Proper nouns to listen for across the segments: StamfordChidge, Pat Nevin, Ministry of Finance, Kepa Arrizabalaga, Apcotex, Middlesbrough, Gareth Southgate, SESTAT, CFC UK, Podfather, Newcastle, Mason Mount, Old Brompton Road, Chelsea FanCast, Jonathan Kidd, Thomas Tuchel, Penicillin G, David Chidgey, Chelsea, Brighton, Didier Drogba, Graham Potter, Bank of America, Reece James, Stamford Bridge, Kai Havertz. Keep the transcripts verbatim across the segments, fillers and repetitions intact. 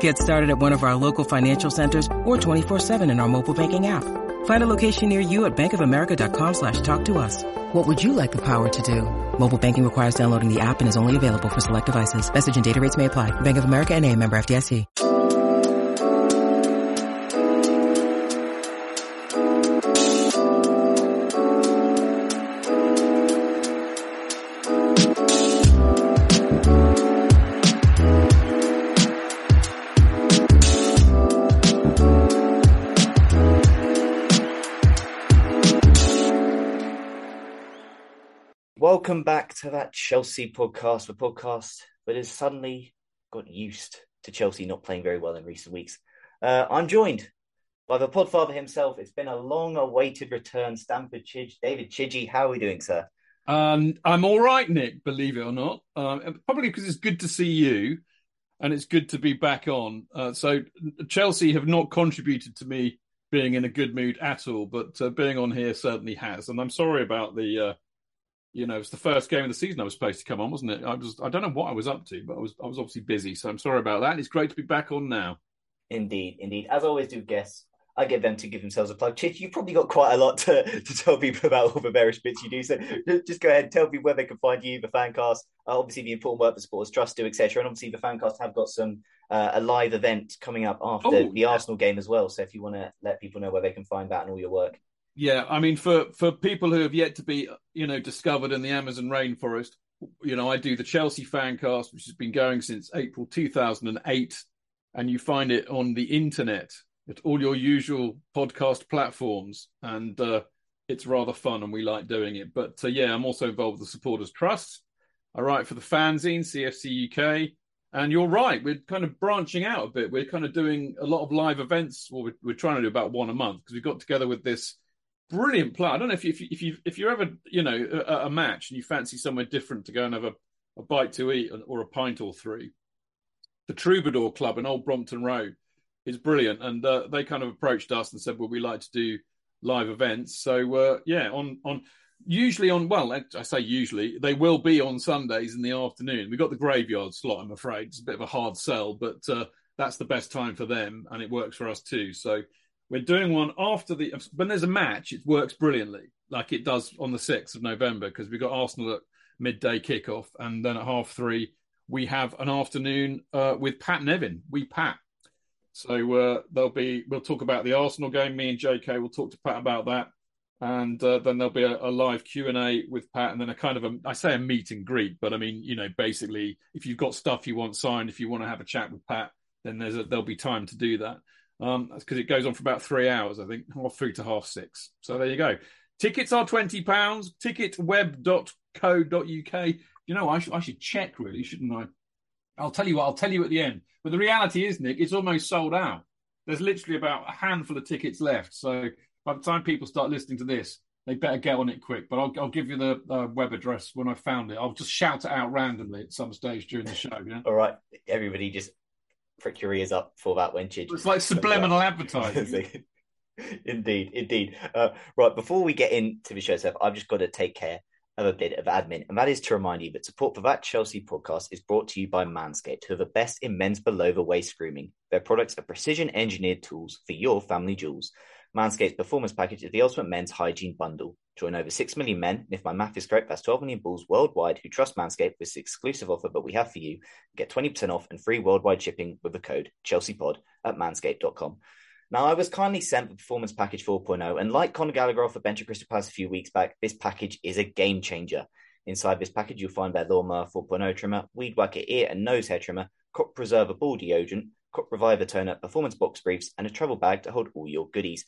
Get started at one of our local financial centers or twenty-four seven in our mobile banking app. Find a location near you at bankofamerica.com slash talk to us. What would you like the power to do? Mobile banking requires downloading the app and is only available for select devices. Message and data rates may apply. Bank of America N A, member F D I C. Welcome back to that Chelsea podcast, the podcast that has suddenly got used to Chelsea not playing very well in recent weeks. Uh, I'm joined by the podfather himself. It's been a long-awaited return, Stamford Chidge, David Chidgey. How are we doing, sir? Um, I'm all right, Nick, believe it or not. Um, probably because it's good to see you and it's good to be back on. Uh, so Chelsea have not contributed to me being in a good mood at all, but uh, being on here certainly has. And I'm sorry about the... Uh, You know, it's the first game of the season I was supposed to come on, wasn't it? I was—I don't know what I was up to, but I was—I was obviously busy, so I'm sorry about that. It's great to be back on now. Indeed, indeed. As I always do, guests, I get them to give themselves a plug. Chidge, you've probably got quite a lot to, to tell people about all the various bits you do, so just go ahead and tell people where they can find you, the Fancast, uh, obviously the important work the Supporters Trust do, et cetera. And obviously the Fancast have got some uh, a live event coming up after oh, the yeah. Arsenal game as well. So if you want to let people know where they can find that and all your work. Yeah, I mean, for, for people who have yet to be, you know, discovered in the Amazon rainforest, you know, I do the Chelsea FanCast, which has been going since April two thousand eight, and you find it on the internet at all your usual podcast platforms, and uh, it's rather fun, and we like doing it. But uh, yeah, I'm also involved with the Supporters Trust. I write for the fanzine, C F C U K, and you're right, we're kind of branching out a bit. We're kind of doing a lot of live events. Well, we're, we're trying to do about one a month, because we got together with this brilliant plan. I don't know if you, if you, if you if you're ever, you know, at a match and you fancy somewhere different to go and have a, a bite to eat or a pint or three. The Troubadour Club in Old Brompton Road is brilliant, and uh, they kind of approached us and said, "Well, we like to do live events." So uh, yeah, on on usually on well, I say usually they will be on Sundays in the afternoon. We got the graveyard slot, I'm afraid. It's a bit of a hard sell, but uh, that's the best time for them, and it works for us too. So. We're doing one after the... When there's a match, it works brilliantly, like it does on the sixth of November, because we've got Arsenal at midday kickoff, and then at half three, we have an afternoon uh, with Pat Nevin. We Pat. So uh, there'll be... We'll talk about the Arsenal game. Me and J K will talk to Pat about that. And uh, then there'll be a, a live Q and A with Pat, and then a kind of a... I say a meet and greet, but I mean, you know, basically, if you've got stuff you want signed, if you want to have a chat with Pat, then there's a, there'll be time to do that. Um, that's because it goes on for about three hours, I think, or through to half six. So there you go. Tickets are twenty pounds, ticketweb dot co dot uk. You know, I should, I should check, really, shouldn't I? I'll tell you what, I'll tell you at the end. But the reality is, Nick, it's almost sold out. There's literally about a handful of tickets left. So by the time people start listening to this, they better get on it quick. But I'll, I'll give you the uh, web address when I found it. I'll just shout it out randomly at some stage during the show. You know? All right. Everybody just... prick your ears up for that when Chidge. It's like subliminal advertising. indeed, indeed. Uh, right, before we get into the show itself, I've just got to take care of a bit of admin, and that is to remind you that support for that Chelsea podcast is brought to you by Manscaped, who are the best in men's below-the-waist grooming. Their products are precision-engineered tools for your family jewels. Manscaped's performance package is the ultimate men's hygiene bundle. Join over six million men, and if my math is correct, that's twelve million bulls worldwide who trust Manscaped with this exclusive offer that we have for you. Get twenty percent off and free worldwide shipping with the code CHELSEAPOD at manscaped dot com. Now, I was kindly sent the Performance Package four point oh, and like Conor Gallagher off the bench at Crystal Palace a few weeks back, this package is a game-changer. Inside this package, you'll find their Lawnmower four point oh trimmer, Weed Whacker ear and nose hair trimmer, Crop Preserver ball deodorant, Crop Reviver toner, performance box briefs, and a travel bag to hold all your goodies.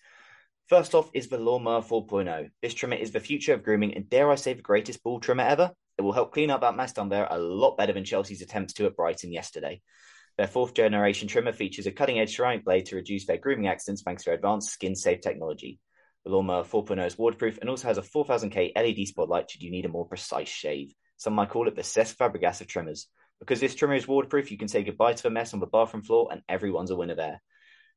First off is the Lawnmower four point oh. This trimmer is the future of grooming and, dare I say, the greatest ball trimmer ever. It will help clean up that mess down there a lot better than Chelsea's attempts to at Brighton yesterday. Their fourth-generation trimmer features a cutting-edge ceramic blade to reduce their grooming accidents thanks to advanced skin-safe technology. The Lawnmower four point oh is waterproof and also has a four thousand K L E D spotlight should you need a more precise shave. Some might call it the Cesc Fabregas of trimmers. Because this trimmer is waterproof, you can say goodbye to the mess on the bathroom floor and everyone's a winner there.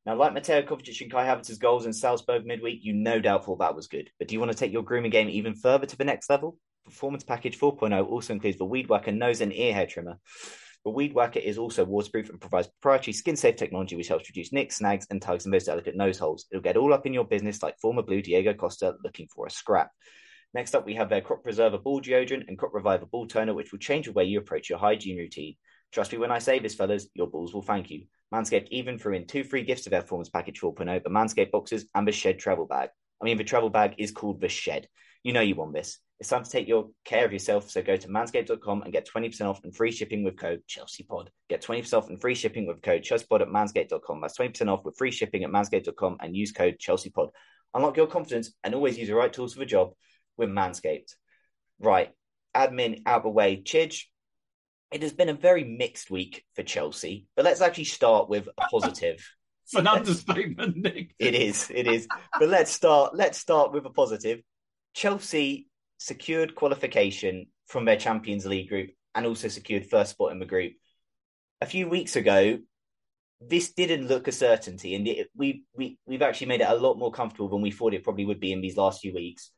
Now, like Mateo Kovacic and Kai Havertz's goals in Salzburg midweek, you no doubt thought that was good. But do you want to take your grooming game even further to the next level? Performance Package four point oh also includes the Weed Whacker nose and ear hair trimmer. The Weed Whacker is also waterproof and provides proprietary skin-safe technology which helps reduce nicks, snags, and tugs in those delicate nose holes. It'll get all up in your business like former Blue Diego Costa looking for a scrap. Next up, we have their Crop Preserver Ball Deodorant and Crop Reviver Ball Toner, which will change the way you approach your hygiene routine. Trust me when I say this, fellas, your balls will thank you. Manscaped even threw in two free gifts to their Performance Package four point oh, the Manscaped boxes and the Shed travel bag. I mean, the travel bag is called the Shed. You know you want this. It's time to take your care of yourself, so go to manscaped dot com and get twenty percent off and free shipping with code CHELSEAPOD. Get twenty percent off and free shipping with code CHELSEAPOD at manscaped dot com. That's twenty percent off with free shipping at manscaped dot com and use code CHELSEAPOD. Unlock your confidence and always use the right tools for the job with Manscaped. Right, admin out of the way. Chidge, it has been a very mixed week for Chelsea, but let's actually start with a positive. It's an understatement, Nick. It is, it is. But let's start, let's start with a positive. Chelsea secured qualification from their Champions League group and also secured first spot in the group. A few weeks ago, this didn't look a certainty, and it, we, we, we've actually made it a lot more comfortable than we thought it probably would be in these last few weeks.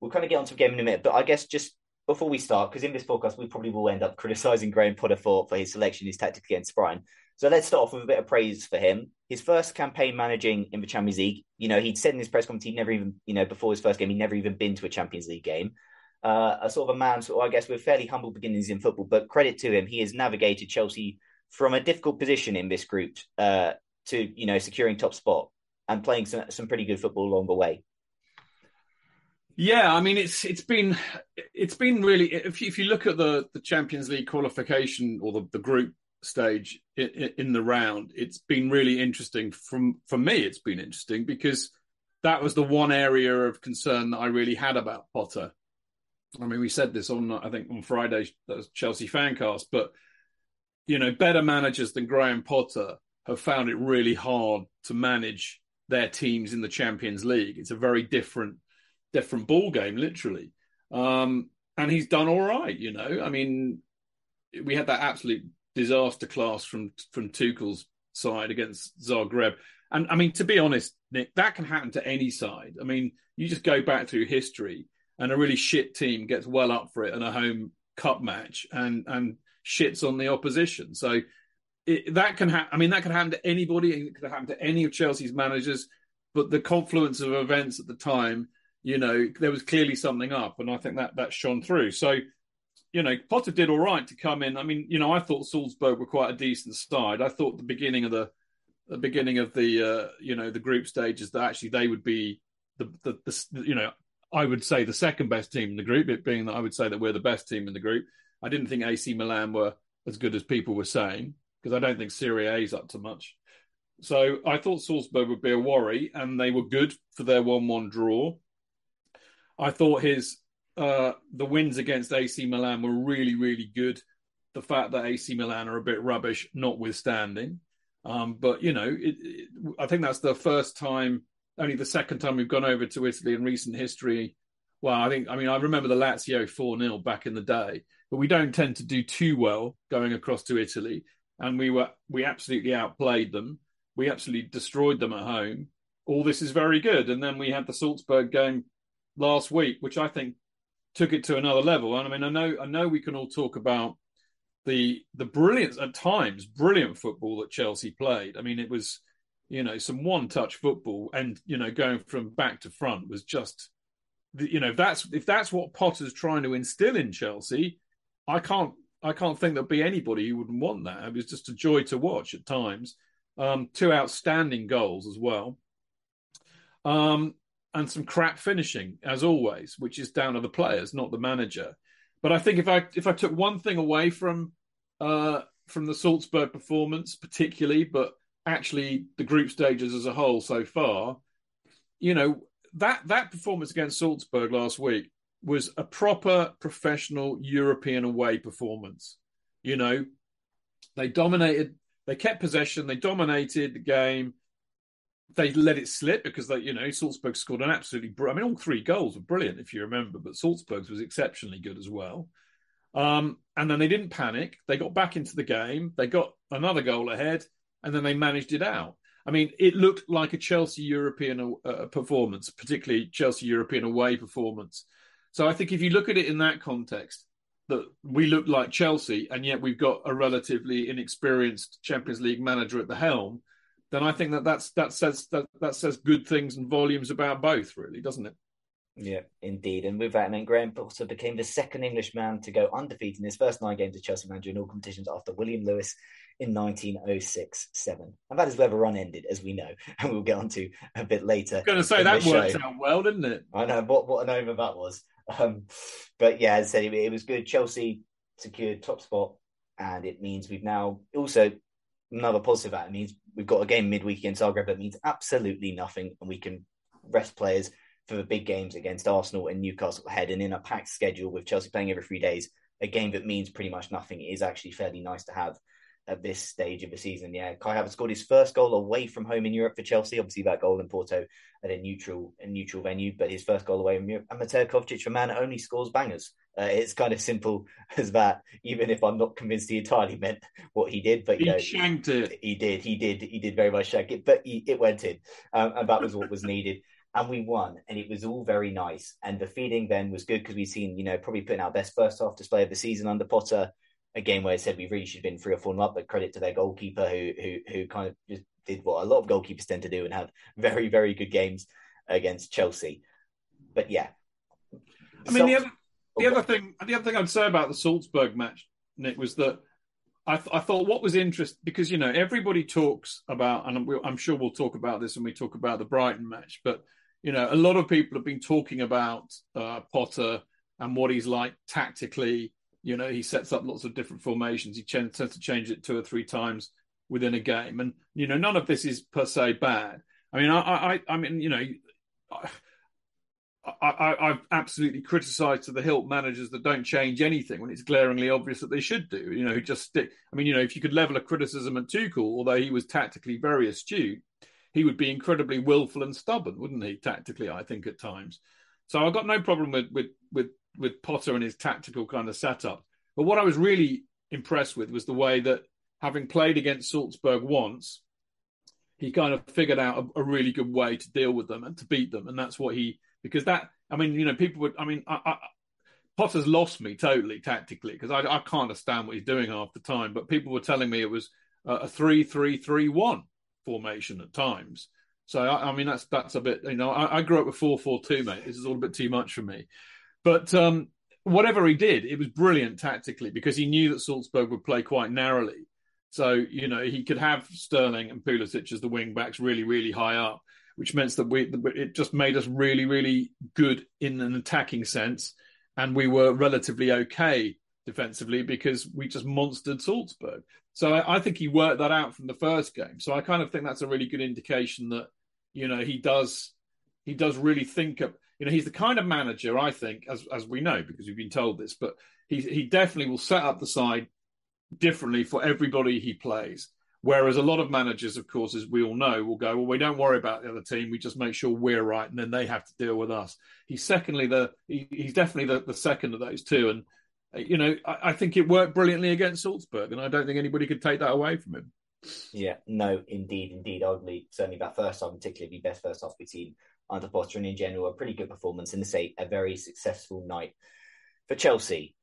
We'll kind of get onto the game in a minute, but I guess just before we start, because in this podcast, we probably will end up criticising Graham Potter for, for his selection, his tactic against Brighton. So let's start off with a bit of praise for him. His first campaign managing in the Champions League, you know, he'd said in his press conference, he'd never even, you know, before his first game, he'd never even been to a Champions League game. Uh, a sort of a man, so I guess, with fairly humble beginnings in football, but credit to him, he has navigated Chelsea from a difficult position in this group uh, to, you know, securing top spot and playing some, some pretty good football along the way. Yeah, I mean, it's it's been it's been really, if you, if you look at the, the Champions League qualification or the, the group stage in, in the round, it's been really interesting. From for me, it's been interesting because that was the one area of concern that I really had about Potter. I mean, we said this on, I think, on Friday, that was Chelsea FanCast, but, you know, better managers than Graham Potter have found it really hard to manage their teams in the Champions League. It's a very different different ball game, literally. Um, and he's done all right, you know. I mean, we had that absolute disaster class from, from Tuchel's side against Zagreb. And, I mean, to be honest, Nick, that can happen to any side. I mean, you just go back through history and a really shit team gets well up for it in a home cup match and, and shits on the opposition. So it, that can happen. I mean, that can happen to anybody. It could happen to any of Chelsea's managers. But the confluence of events at the time, you know, there was clearly something up, and I think that, that shone through. So, you know, Potter did all right to come in. I mean, you know, I thought Salzburg were quite a decent side. I thought the beginning of the, the beginning of the, uh, you know, the group stages that actually they would be the, the, the, you know, I would say the second best team in the group. It being that I would say that we're the best team in the group. I didn't think A C Milan were as good as people were saying because I don't think Serie A is up to much. So I thought Salzburg would be a worry, and they were good for their one one draw. I thought his uh, the wins against A C Milan were really, really good. The fact that A C Milan are a bit rubbish, notwithstanding. Um, but, you know, it, it, I think that's the first time, only the second time we've gone over to Italy in recent history. Well, I think, I mean, I remember the Lazio four nil back in the day, but we don't tend to do too well going across to Italy. And we were we absolutely outplayed them. We absolutely destroyed them at home. All this is very good. And then we had the Salzburg game last week, which I think took it to another level. And I mean, I know I know we can all talk about the the brilliance, at times, brilliant football that Chelsea played. I mean, it was, you know, some one-touch football and, you know, going from back to front was just, you know, if that's, if that's what Potter's trying to instill in Chelsea, I can't I can't think there'd be anybody who wouldn't want that. It was just a joy to watch at times. Um, two outstanding goals as well. Um And some crap finishing, as always, which is down to the players, not the manager. But I think if I if I took one thing away from uh, from the Salzburg performance, particularly, but actually the group stages as a whole so far, you know, that, that performance against Salzburg last week was a proper professional European away performance. You know, they dominated, they kept possession, they dominated the game. They let it slip because, they, you know, Salzburg scored an absolutely... Br- I mean, all three goals were brilliant, if you remember, but Salzburg's was exceptionally good as well. Um, and then they didn't panic. They got back into the game. They got another goal ahead, and then they managed it out. I mean, it looked like a Chelsea European uh, performance, particularly Chelsea European away performance. So I think if you look at it in that context, that we look like Chelsea, and yet we've got a relatively inexperienced Champions League manager at the helm, then I think that that's, that says that, that says good things and volumes about both, really, doesn't it? Yeah, indeed. And with that, I mean, Graham Potter became the second Englishman to go undefeated in his first nine games as Chelsea manager in all competitions after William Lewis in nineteen oh six oh seven. And that is where the run ended, as we know, and we'll get on to a bit later. I was going to say, that worked out well, didn't it? I know, what, what an over that was. Um, but yeah, as I said, it, it was good. Chelsea secured top spot, and it means we've now also... Another positive that means we've got a game midweek against Zagreb that means absolutely nothing, and we can rest players for the big games against Arsenal and Newcastle ahead. And in a packed schedule with Chelsea playing every three days, a game that means pretty much nothing is actually fairly nice to have at this stage of the season. Yeah, Kai Havertz scored his first goal away from home in Europe for Chelsea. Obviously, that goal in Porto at a neutral a neutral venue, but his first goal away from Europe. And Mateo Kovacic, the man that only scores bangers. Uh, it's kind of simple as that, even if I'm not convinced he entirely meant what he did. But you he know, shanked it. He did, he did, he did very much shank it, but he, it went in. Um, and that was what was needed. And we won, and it was all very nice. And the feeling then was good because we've seen, you know, probably putting our best first half display of the season under Potter, a game where it said we really should have been three or four up, but credit to their goalkeeper who, who, who kind of just did what a lot of goalkeepers tend to do and have very, very good games against Chelsea. But yeah. I mean, so- the other... The other thing, the other thing I'd say about the Salzburg match, Nick, was that I, th- I thought what was interesting, because, you know, everybody talks about, and I'm, I'm sure we'll talk about this when we talk about the Brighton match, but, you know, a lot of people have been talking about uh, Potter and what he's like tactically. You know, he sets up lots of different formations. He ch- tends to change it two or three times within a game. And, you know, none of this is per se bad. I mean, I, I, I mean, you know... I, I, I've absolutely criticised to the hilt managers that don't change anything when it's glaringly obvious that they should do. You know, who just stick. I mean, you know, if you could level a criticism at Tuchel, although he was tactically very astute, he would be incredibly willful and stubborn, wouldn't he? Tactically, I think at times. So I've got no problem with with with, with Potter and his tactical kind of setup. But what I was really impressed with was the way that, having played against Salzburg once, he kind of figured out a, a really good way to deal with them and to beat them, and that's what he. Because that, I mean, you know, people would, I mean, I, I, Potter's lost me totally tactically because I, I can't understand what he's doing half the time. But people were telling me it was a three three three one formation at times. So, I, I mean, that's that's a bit, you know, I, I grew up with four four two, mate. This is all a bit too much for me. But um, whatever he did, it was brilliant tactically because he knew that Salzburg would play quite narrowly. So, you know, he could have Sterling and Pulisic as the wing-backs really, really high up, which meant that we it just made us really, really good in an attacking sense. And we were relatively okay defensively because we just monstered Salzburg. So I, I think he worked that out from the first game. So I kind of think that's a really good indication that, you know, he does he does really think of, you know, he's the kind of manager, I think, as as we know, because we've been told this, but he he definitely will set up the side differently for everybody he plays. Whereas a lot of managers, of course, as we all know, will go, well, we don't worry about the other team. We just make sure we're right, and then they have to deal with us. He's secondly the he, he's definitely the, the second of those two. And, you know, I, I think it worked brilliantly against Salzburg, and I don't think anybody could take that away from him. Yeah, no, indeed, indeed. I believe certainly that first half, particularly the best first half we've seen under Potter, and in general, a pretty good performance and, to say, a very successful night for Chelsea.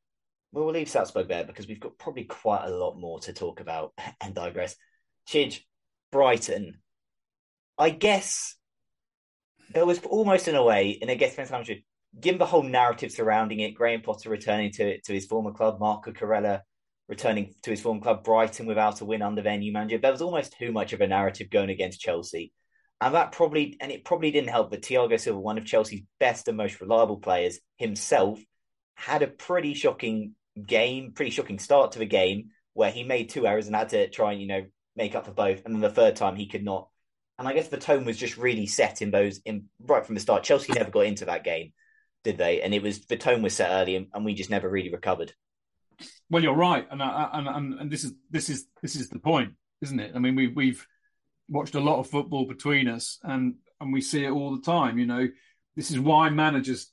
Well, we'll leave Salzburg there because we've got probably quite a lot more to talk about and digress. Chidge, Brighton. I guess there was almost in a way, and I guess given the whole narrative surrounding it, Graham Potter returning to to his former club, Mark Cucurella returning to his former club, Brighton without a win under their new manager. There was almost too much of a narrative going against Chelsea. And that probably, and it probably didn't help, but Thiago Silva, one of Chelsea's best and most reliable players himself, had a pretty shocking game, pretty shocking start to the game where he made two errors and had to try and, you know, make up for both. And then the third time he could not. And I guess the tone was just really set in those in right from the start. Chelsea never got into that game, did they? And it was the tone was set early, and, and we just never really recovered. Well, you're right, and I, and, and and this is this is this is the point, isn't it? I mean, we we've watched a lot of football between us, and and we see it all the time. You know, this is why managers,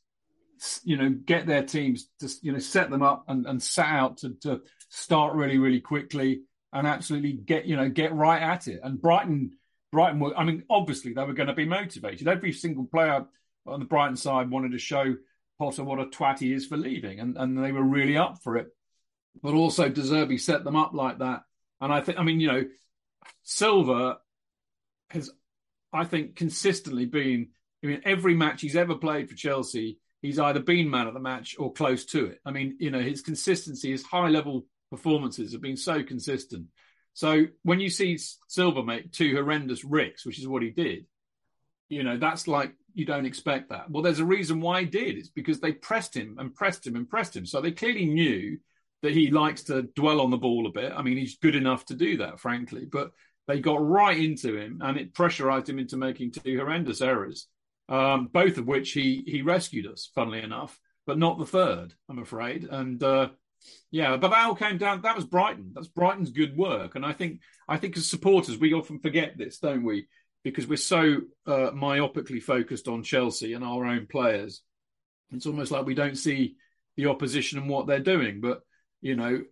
you know, get their teams to, you know, set them up and, and set out to, to start really, really quickly and absolutely get, you know, get right at it. And Brighton, Brighton were, I mean, obviously they were going to be motivated. Every single player on the Brighton side wanted to show Potter what a twat he is for leaving, and, and they were really up for it. But also, De Zerbi set them up like that. And I think, I mean, you know, Silva has, I think, consistently been, I mean, every match he's ever played for Chelsea, he's either been man of the match or close to it. I mean, you know, his consistency, his high-level performances have been so consistent. So when you see Silva make two horrendous ricks, which is what he did, you know, that's like, you don't expect that. Well, there's a reason why he did. It's because they pressed him and pressed him and pressed him. So they clearly knew that he likes to dwell on the ball a bit. I mean, he's good enough to do that, frankly. But they got right into him, and it pressurised him into making two horrendous errors, um, both of which he he rescued us, funnily enough, but not the third, I'm afraid. And, uh, yeah, but that all came down. That was Brighton. That's Brighton's good work. And I think, I think as supporters, we often forget this, don't we? Because we're so uh, myopically focused on Chelsea and our own players. It's almost like we don't see the opposition and what they're doing. But you know,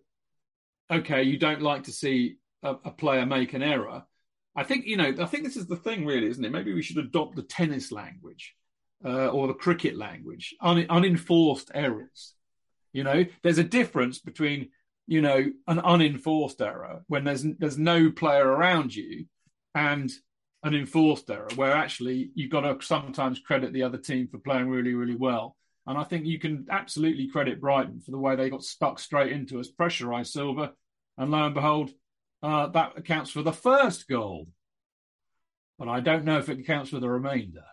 okay, you don't like to see a, a player make an error. I think, you know, I think this is the thing really, isn't it? Maybe we should adopt the tennis language uh, or the cricket language, un- unenforced errors. You know, there's a difference between, you know, an unenforced error when there's there's no player around you and an enforced error where actually you've got to sometimes credit the other team for playing really, really well. And I think you can absolutely credit Brighton for the way they got stuck straight into us, pressurised Silva, and lo and behold, uh, that accounts for the first goal. But I don't know if it accounts for the remainder.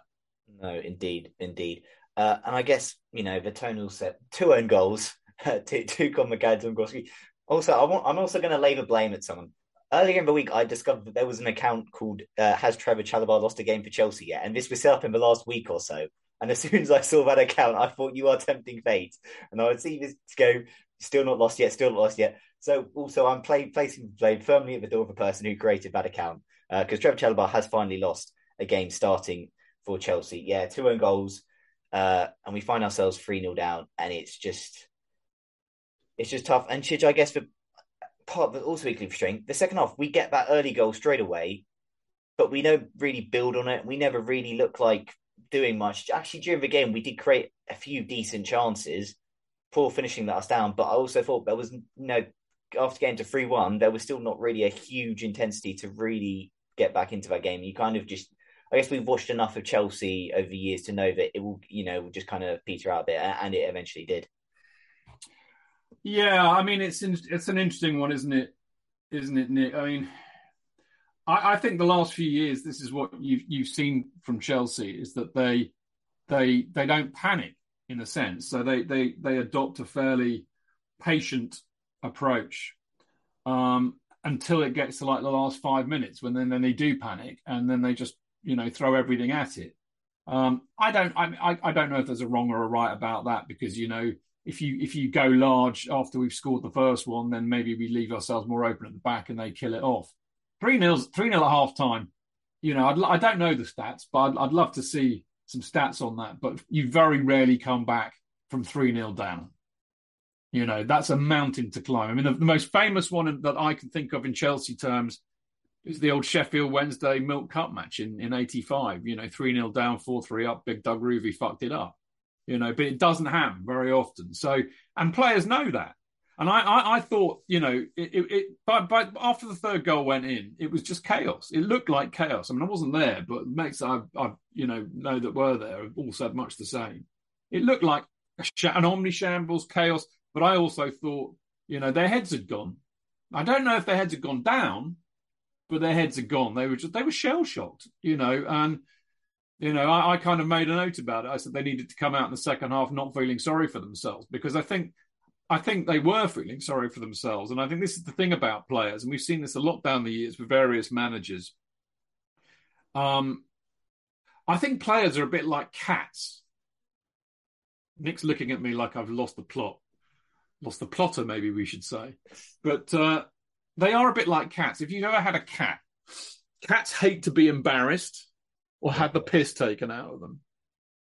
No, indeed, indeed. Uh, and I guess, you know, the tonal set, two own goals, two, two Conor Gallagher and Groski. Also, I want, I'm also going to lay the blame at someone. Earlier in the week, I discovered that there was an account called uh, Has Trevor Chalobah Lost a Game for Chelsea Yet? And this was set up in the last week or so. And as soon as I saw that account, I thought, you are tempting fate. And I would see this go, still not lost yet, still not lost yet. So also I'm play, placing blame firmly at the door of the person who created that account. Because uh, Trevor Chalobah has finally lost a game starting for Chelsea. Yeah, two own goals. Uh, and we find ourselves three nil down. And it's just, it's just tough. And Chidge, I guess, for part but also equally frustrating, the second half, we get that early goal straight away. But we don't really build on it. We never really look like doing much. Actually, during the game, we did create a few decent chances. Poor finishing let us down, but I also thought there was, you know, after getting to three one, there was still not really a huge intensity to really get back into that game. You kind of just, I guess we've watched enough of Chelsea over the years to know that it will, you know, will just kind of peter out a bit, and it eventually did. Yeah, I mean, it's in, it's an interesting one, isn't it? Isn't it, Nick? I mean, I think the last few years, this is what you've you've seen from Chelsea, is that they they they don't panic in a sense. So they they they adopt a fairly patient approach um, until it gets to like the last five minutes, when then, then they do panic, and then they just, you know, throw everything at it. Um, I don't I I don't know if there's a wrong or a right about that, because, you know, if you if you go large after we've scored the first one, then maybe we leave ourselves more open at the back and they kill it off. three nil three nil at half-time. You know, I'd, I don't know the stats, but I'd, I'd love to see some stats on that. But you very rarely come back from three nil down. You know, that's a mountain to climb. I mean, the, the most famous one that I can think of in Chelsea terms is the old Sheffield Wednesday Milk Cup match in, in eighty-five. You know, three nil down, four three up. Big Doug Roovy fucked it up. You know, but it doesn't happen very often. So, and players know that. And I, I, I thought, you know, it, it, it but, but after the third goal went in, it was just chaos. It looked like chaos. I mean, I wasn't there, but mates I, I, you know, know that were there have all said much the same. It looked like a sh- an omni-shambles, chaos. But I also thought, you know, their heads had gone. I don't know if their heads had gone down, but their heads had gone. They were just, they were shell-shocked, you know. And, you know, I, I kind of made a note about it. I said they needed to come out in the second half not feeling sorry for themselves, because I think I think they were feeling sorry for themselves. And I think this is the thing about players, and we've seen this a lot down the years with various managers. Um, I think players are a bit like cats. Nick's looking at me like I've lost the plot. Lost the plotter, maybe we should say. But uh, they are a bit like cats. If you've ever had a cat, cats hate to be embarrassed or had the piss taken out of them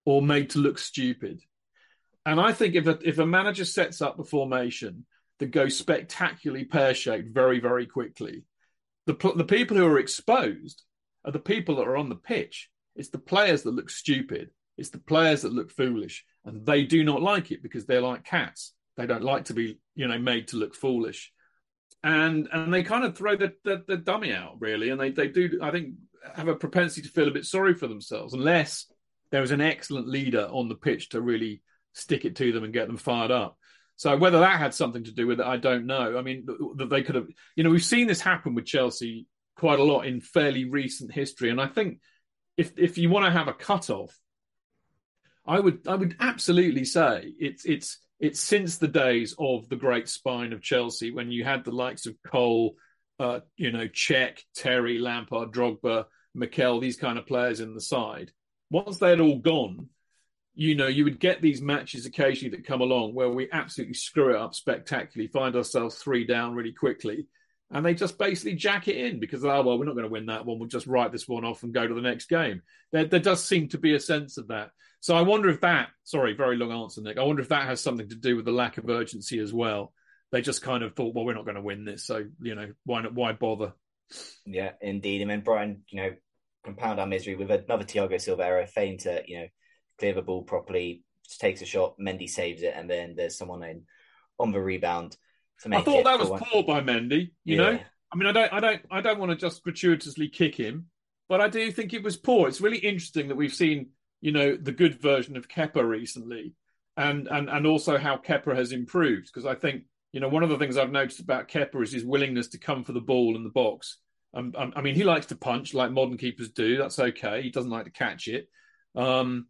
or made to look stupid. And I think if a, if a manager sets up a formation that goes spectacularly pear-shaped very, very quickly, the the people who are exposed are the people that are on the pitch. It's the players that look stupid. It's the players that look foolish. And they do not like it because they're like cats. They don't like to be, you know, made to look foolish. And and they kind of throw the, the, the dummy out, really. And they, they do, I think, have a propensity to feel a bit sorry for themselves unless there is an excellent leader on the pitch to really stick it to them and get them fired up. So whether that had something to do with it, I don't know. I mean, that they could have, you know, we've seen this happen with Chelsea quite a lot in fairly recent history. And I think if if you want to have a cut-off, I would I would absolutely say it's it's it's since the days of the great spine of Chelsea when you had the likes of Cole, uh, you know, Cech, Terry, Lampard, Drogba, Mikel, these kind of players in the side. Once they had all gone, you know, you would get these matches occasionally that come along where we absolutely screw it up spectacularly, find ourselves three down really quickly, and they just basically jack it in because, oh, well, we're not going to win that one. We'll just write this one off and go to the next game. There, there does seem to be a sense of that. So I wonder if that, sorry, very long answer, Nick. I wonder if that has something to do with the lack of urgency as well. They just kind of thought, well, we're not going to win this. So, you know, why not? Why bother? Yeah, indeed. And then Brian, you know, compound our misery with another Thiago Silva error, failing to, you know, clear the ball properly, just takes a shot, Mendy saves it, and then there's someone in on the rebound to make it. I thought that was one. Poor by Mendy, you yeah. know? I mean, I don't I don't, I don't want to just gratuitously kick him, but I do think it was poor. It's really interesting that we've seen, you know, the good version of Kepa recently and, and, and also how Kepa has improved. Because I think, you know, one of the things I've noticed about Kepa is his willingness to come for the ball in the box. Um, I mean, he likes to punch like modern keepers do. That's okay. He doesn't like to catch it. Um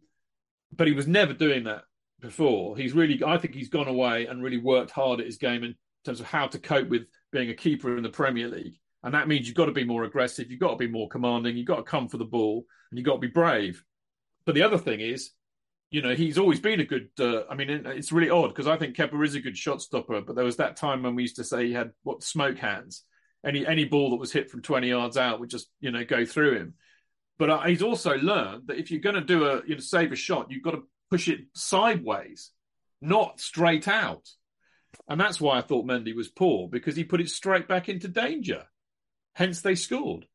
But he was never doing that before. He's really, I think he's gone away and really worked hard at his game in terms of how to cope with being a keeper in the Premier League. And that means you've got to be more aggressive. You've got to be more commanding. You've got to come for the ball and you've got to be brave. But the other thing is, you know, he's always been a good, uh, I mean, it's really odd because I think Kepa is a good shot stopper. But there was that time when we used to say he had, what, smoke hands. Any, any ball that was hit from twenty yards out would just, you know, go through him. But he's also learned that if you're going to do a, you know, save a shot, you've got to push it sideways, not straight out. And that's why I thought Mendy was poor, because he put it straight back into danger. Hence, they scored.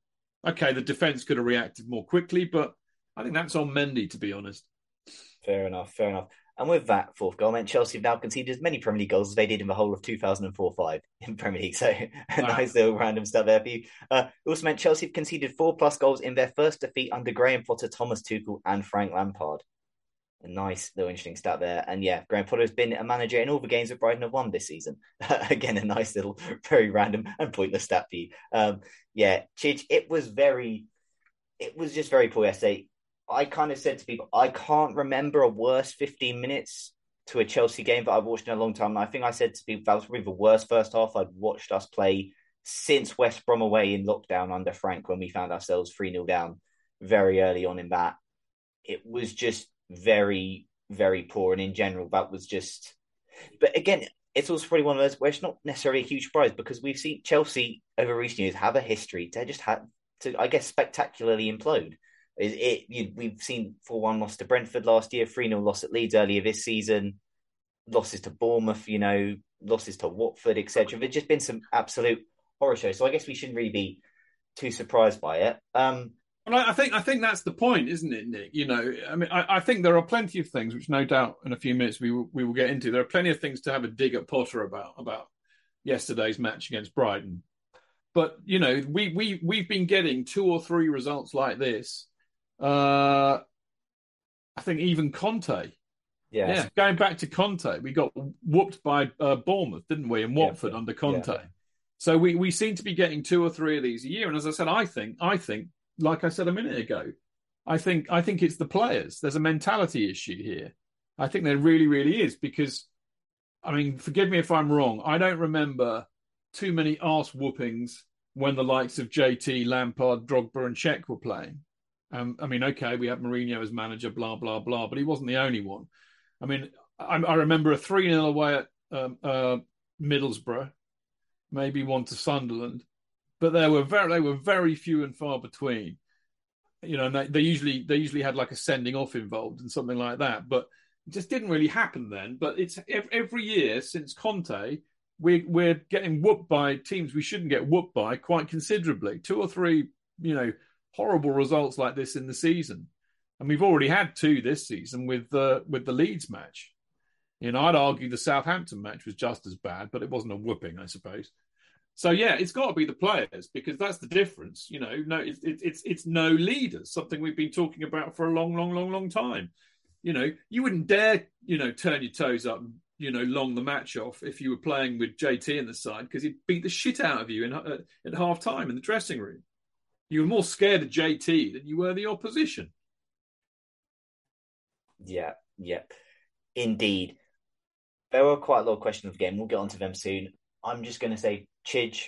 Okay, the defence could have reacted more quickly, but I think that's on Mendy, to be honest. Fair enough, fair enough. And with that fourth goal, meant Chelsea have now conceded as many Premier League goals as they did in the whole of two thousand four to five in Premier League. So a wow. nice little random stuff there for you. Uh, it also meant Chelsea have conceded four-plus goals in their first defeat under Graham Potter, Thomas Tuchel and Frank Lampard. A nice little interesting stat there. And yeah, Graham Potter has been a manager in all the games that Brighton have won this season. Again, a nice little, very random and pointless stat for you. Um, yeah, Chidge, it was very... It was just very poor yesterday. I kind of said to people, I can't remember a worse fifteen minutes to a Chelsea game that I've watched in a long time. And I think I said to people, that was probably the worst first half I'd watched us play since West Brom away in lockdown under Frank, when we found ourselves three nil down very early on in that. It was just very, very poor. And in general, that was just... But again, it's also probably one of those where it's not necessarily a huge surprise, because we've seen Chelsea over recent years have a history to just have to, I guess, spectacularly implode. It, it you, we've seen four one loss to Brentford last year, three nil loss at Leeds earlier this season, losses to Bournemouth, you know, losses to Watford, et cetera. There's just been some absolute horror shows, so I guess we shouldn't really be too surprised by it. Um, well, I think I think that's the point, isn't it, Nick? You know, I mean, I, I think there are plenty of things, which no doubt in a few minutes we will, we will get into. There are plenty of things to have a dig at Potter about about yesterday's match against Brighton, but you know, we we we've been getting two or three results like this. Uh, I think even Conte. Yes. Yeah, going back to Conte, we got whooped by uh, Bournemouth, didn't we, in Watford yeah. under Conte. Yeah. So we, we seem to be getting two or three of these a year. And as I said, I think, I think, like I said a minute ago, I think I think it's the players. There's a mentality issue here. I think there really, really is, because I mean, forgive me if I'm wrong. I don't remember too many arse whoopings when the likes of J T, Lampard, Drogba and Cech were playing. Um, I mean, okay, we had Mourinho as manager, blah, blah, blah, but he wasn't the only one. I mean, I, I remember a three nil away at um, uh, Middlesbrough, maybe one to Sunderland, but they were very, they were very few and far between. You know, and they, they usually they usually had like a sending off involved and something like that, but it just didn't really happen then. But it's every year since Conte, we, we're getting whooped by teams we shouldn't get whooped by quite considerably. Two or three, you know, horrible results like this in the season, and we've already had two this season with the with the Leeds match. You know, I'd argue the Southampton match was just as bad, but it wasn't a whooping, I suppose. So yeah, it's got to be the players, because that's the difference. You know, no, it's it's it's no leaders, something we've been talking about for a long, long, long, long time. You know, you wouldn't dare, you know, turn your toes up, you know, long the match off if you were playing with J T in the side, because he'd beat the shit out of you in uh, at half time in the dressing room. You were more scared of J T than you were the opposition. Yeah, yeah. Indeed. There were quite a lot of questions again. We'll get onto them soon. I'm just going to say, Chidge,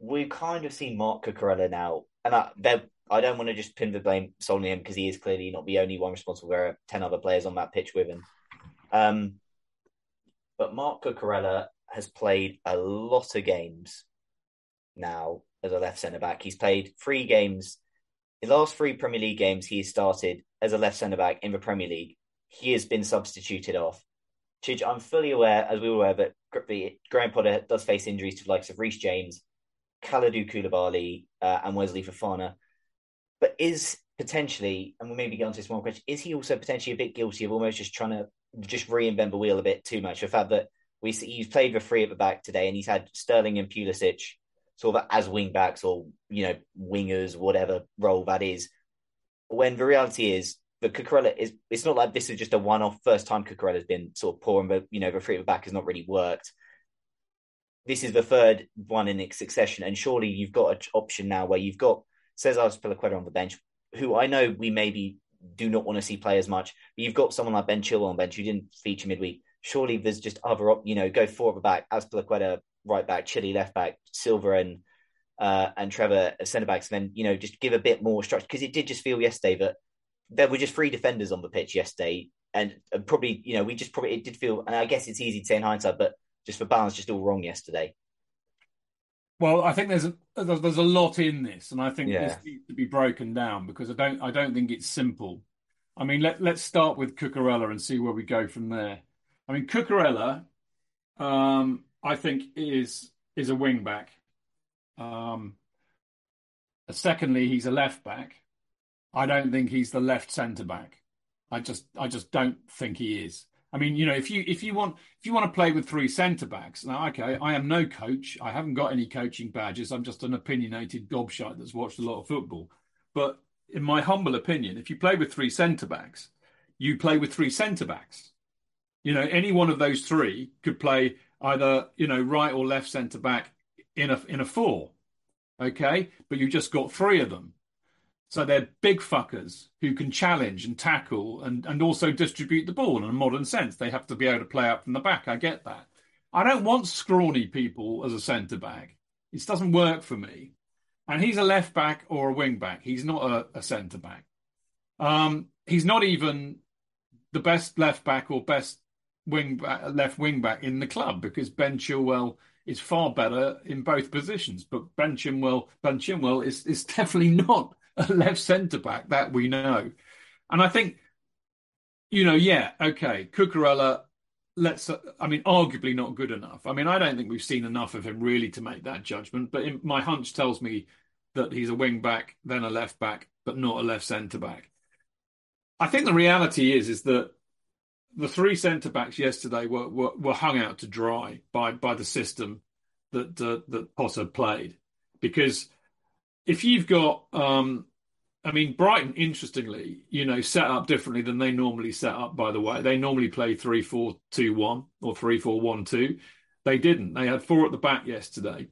we kind of see Mark Cucurella now. And I, I don't want to just pin the blame solely on him, because he is clearly not the only one responsible. There are ten other players on that pitch with him. Um, but Mark Cucurella has played a lot of games now as a left centre-back. He's played three games. His last three Premier League games, he started as a left centre-back in the Premier League. He has been substituted off. Chidge, I'm fully aware, as we were aware, that Graham Potter does face injuries to the likes of Reece James, Kalidou Koulibaly uh, and Wesley Fofana. But is potentially, and we'll maybe get onto this one question, is he also potentially a bit guilty of almost just trying to just reinvent the wheel a bit too much? The fact that we he's played the three at the back today, and he's had Sterling and Pulisic sort of as wing backs, or, you know, wingers, whatever role that is, when the reality is that Cucurella is, it's not like this is just a one-off first time Cucurella's been sort of poor and the, you know, the three at the back has not really worked. This is the third one in succession, and surely you've got an option now where you've got Cesar Azpilicueta on the bench, who I know we maybe do not want to see play as much, but you've got someone like Ben Chilwell on the bench who didn't feature midweek. Surely there's just other, you know, go four at the back, Azpilicueta right back, Chilly left back, Silva and uh, and Trevor as centre backs, and then, you know, just give a bit more structure, because it did just feel yesterday that there were just three defenders on the pitch yesterday, and, and probably, you know, we just probably, it did feel, and I guess it's easy to say in hindsight, but just the balance just all wrong yesterday. Well, I think there's a, there's a lot in this, and I think yeah. this needs to be broken down, because I don't I don't think it's simple. I mean, let let's start with Cucurella and see where we go from there. I mean, Cucurella, um, I think is is a wing back. Um, secondly, he's a left back. I don't think he's the left centre back. I just I just don't think he is. I mean, you know, if you if you want if you want to play with three centre backs, now okay, I am no coach. I haven't got any coaching badges. I'm just an opinionated gobshite that's watched a lot of football. But in my humble opinion, if you play with three centre backs, you play with three centre backs. You know, any one of those three could play either, you know, right or left centre back in a in a four, okay? But you just got three of them, so they're big fuckers who can challenge and tackle and and also distribute the ball in a modern sense. They have to be able to play out from the back. I get that. I don't want scrawny people as a centre back. It doesn't work for me. And he's a left back or a wing back. He's not a, a centre back. Um, he's not even the best left back or best wing back, left wing back in the club, because Ben Chilwell is far better in both positions. But Ben Chilwell, Ben Chilwell is is definitely not a left centre back, that we know. And I think, you know, yeah, okay, Cucurella, let's, uh, I mean, arguably not good enough. I mean, I don't think we've seen enough of him really to make that judgment. But in, my hunch tells me that he's a wing back, then a left back, but not a left centre back. I think the reality is is that the three centre-backs yesterday were, were were hung out to dry by by the system that uh, that Potter played. Because if you've got, um, I mean, Brighton, interestingly, you know, set up differently than they normally set up, by the way. They normally play three four two one or three four one two. They didn't. They had four at the back yesterday.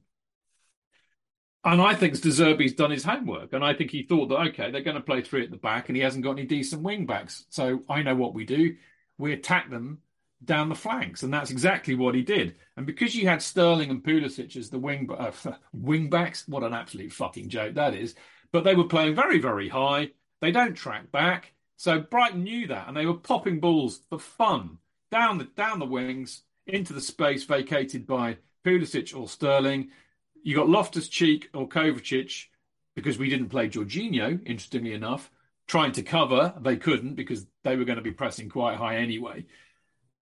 And I think De Zerbi's done his homework. And I think he thought that, okay, they're going to play three at the back and he hasn't got any decent wing-backs. So I know what we do. We attack them down the flanks, and that's exactly what he did. And because you had Sterling and Pulisic as the wing uh, wing backs, what an absolute fucking joke that is. But they were playing very, very high. They don't track back. So Brighton knew that, and they were popping balls for fun down the down the wings into the space vacated by Pulisic or Sterling. You got Loftus-Cheek or Kovacic, because we didn't play Jorginho, interestingly enough, trying to cover. They couldn't because they were going to be pressing quite high anyway.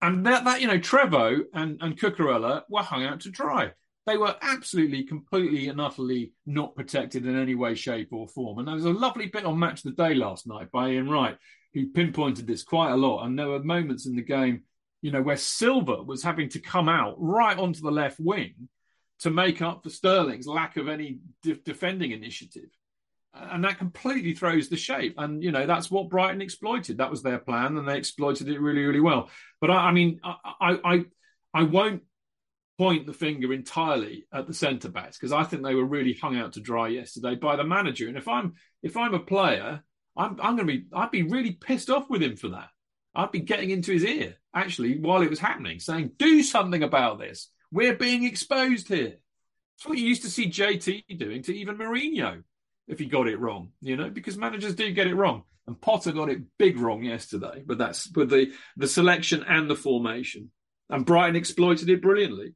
And that, that you know, Trevo and, and Cucurella were hung out to dry. They were absolutely, completely and utterly not protected in any way, shape or form. And there was a lovely bit on Match of the Day last night by Ian Wright, who pinpointed this quite a lot. And there were moments in the game, you know, where Silva was having to come out right onto the left wing to make up for Sterling's lack of any de- defending initiative. And that completely throws the shape. And, you know, that's what Brighton exploited. That was their plan, and they exploited it really, really well. But, I, I mean, I, I I won't point the finger entirely at the centre-backs, because I think they were really hung out to dry yesterday by the manager. And if I'm if I'm a player, I'm, I'm going to be, I'd be really pissed off with him for that. I'd be getting into his ear, actually, while it was happening, saying, do something about this. We're being exposed here. It's what you used to see J T doing to even Mourinho, if he got it wrong, you know, because managers do get it wrong. And Potter got it big wrong yesterday, but that's with the, the selection and the formation. And Brighton exploited it brilliantly.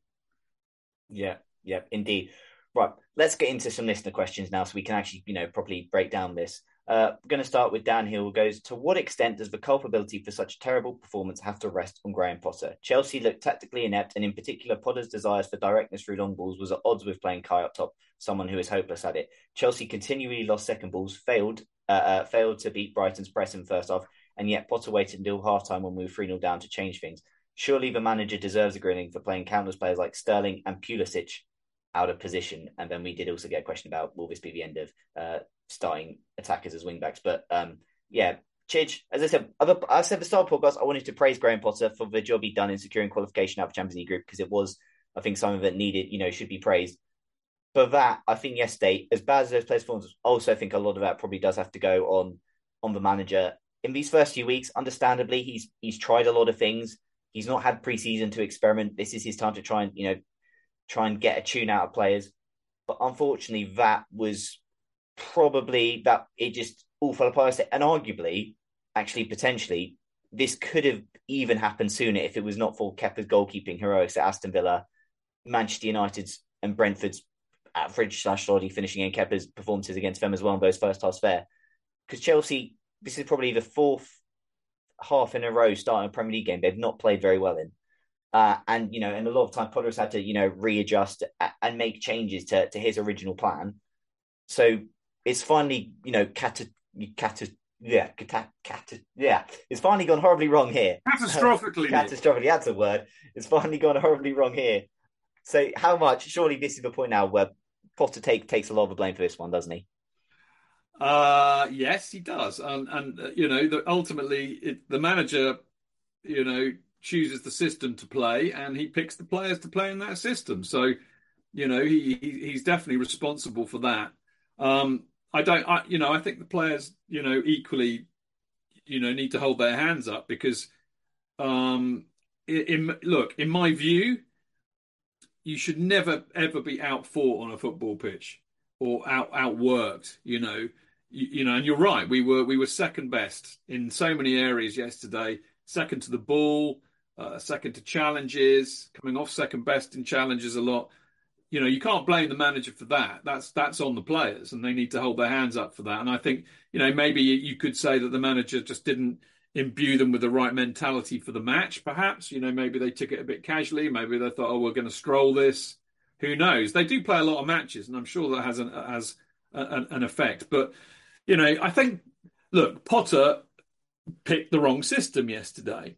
Yeah, yeah, indeed. Right, let's get into some listener questions now so we can actually, you know, properly break down this. Uh, I'm going to start with Dan Hill, who goes, to what extent does the culpability for such a terrible performance have to rest on Graham Potter? Chelsea looked tactically inept, and in particular, Potter's desires for directness through long balls was at odds with playing Kai up top, someone who is hopeless at it. Chelsea continually lost second balls, failed uh, uh, failed to beat Brighton's press in first half, and yet Potter waited until half-time when we were three nil down to change things. Surely the manager deserves a grilling for playing countless players like Sterling and Pulisic out of position. And then we did also get a question about, will this be the end of uh, starting attackers as wingbacks? But um, yeah, Chidge, as I said, other, I said the start podcast, I wanted to praise Graham Potter for the job he'd done in securing qualification out of the Champions League group, because it was, I think, something that needed, you know, should be praised. But that, I think yesterday, as bad as those players' performance, I also think a lot of that probably does have to go on on the manager. In these first few weeks, understandably, he's he's tried a lot of things. He's not had preseason to experiment. This is his time to try and, you know, try and get a tune out of players. But unfortunately, that was probably that it just all fell apart. And arguably, actually, potentially, this could have even happened sooner if it was not for Kepa's goalkeeping heroics at Aston Villa, Manchester United's and Brentford's average slash oddy finishing, and Kepa's performances against them as well in those first halves there. Because Chelsea, this is probably the fourth half in a row starting a Premier League game they've not played very well in. Uh, and, you know, and a lot of time Potter has had to, you know, readjust and make changes to, to his original plan. So it's finally, you know, cata, cata, yeah, cata, cata, yeah, it's finally gone horribly wrong here. Catastrophically. Catastrophically, that's a word. It's finally gone horribly wrong here. So how much, surely this is the point now where Potter take, takes a lot of the blame for this one, doesn't he? Uh, yes, he does. And, and uh, you know, the, ultimately it, the manager, you know, chooses the system to play, and he picks the players to play in that system. So, you know, he, he he's definitely responsible for that. Um, I don't, I, you know, I think the players, you know, equally, you know, need to hold their hands up because, um, in, look, in my view, you should never ever be out fought on a football pitch or out outworked. You know, you, you know, and you're right. We were we were second best in so many areas yesterday. Second to the ball. Uh, second to challenges, coming off second best in challenges a lot. You know, you can't blame the manager for that. That's that's on the players, and they need to hold their hands up for that. And I think, you know, maybe you could say that the manager just didn't imbue them with the right mentality for the match, perhaps. You know, maybe they took it a bit casually. Maybe they thought, oh, we're going to stroll this. Who knows? They do play a lot of matches, and I'm sure that has an, has a, an effect. But, you know, I think, look, Potter picked the wrong system yesterday.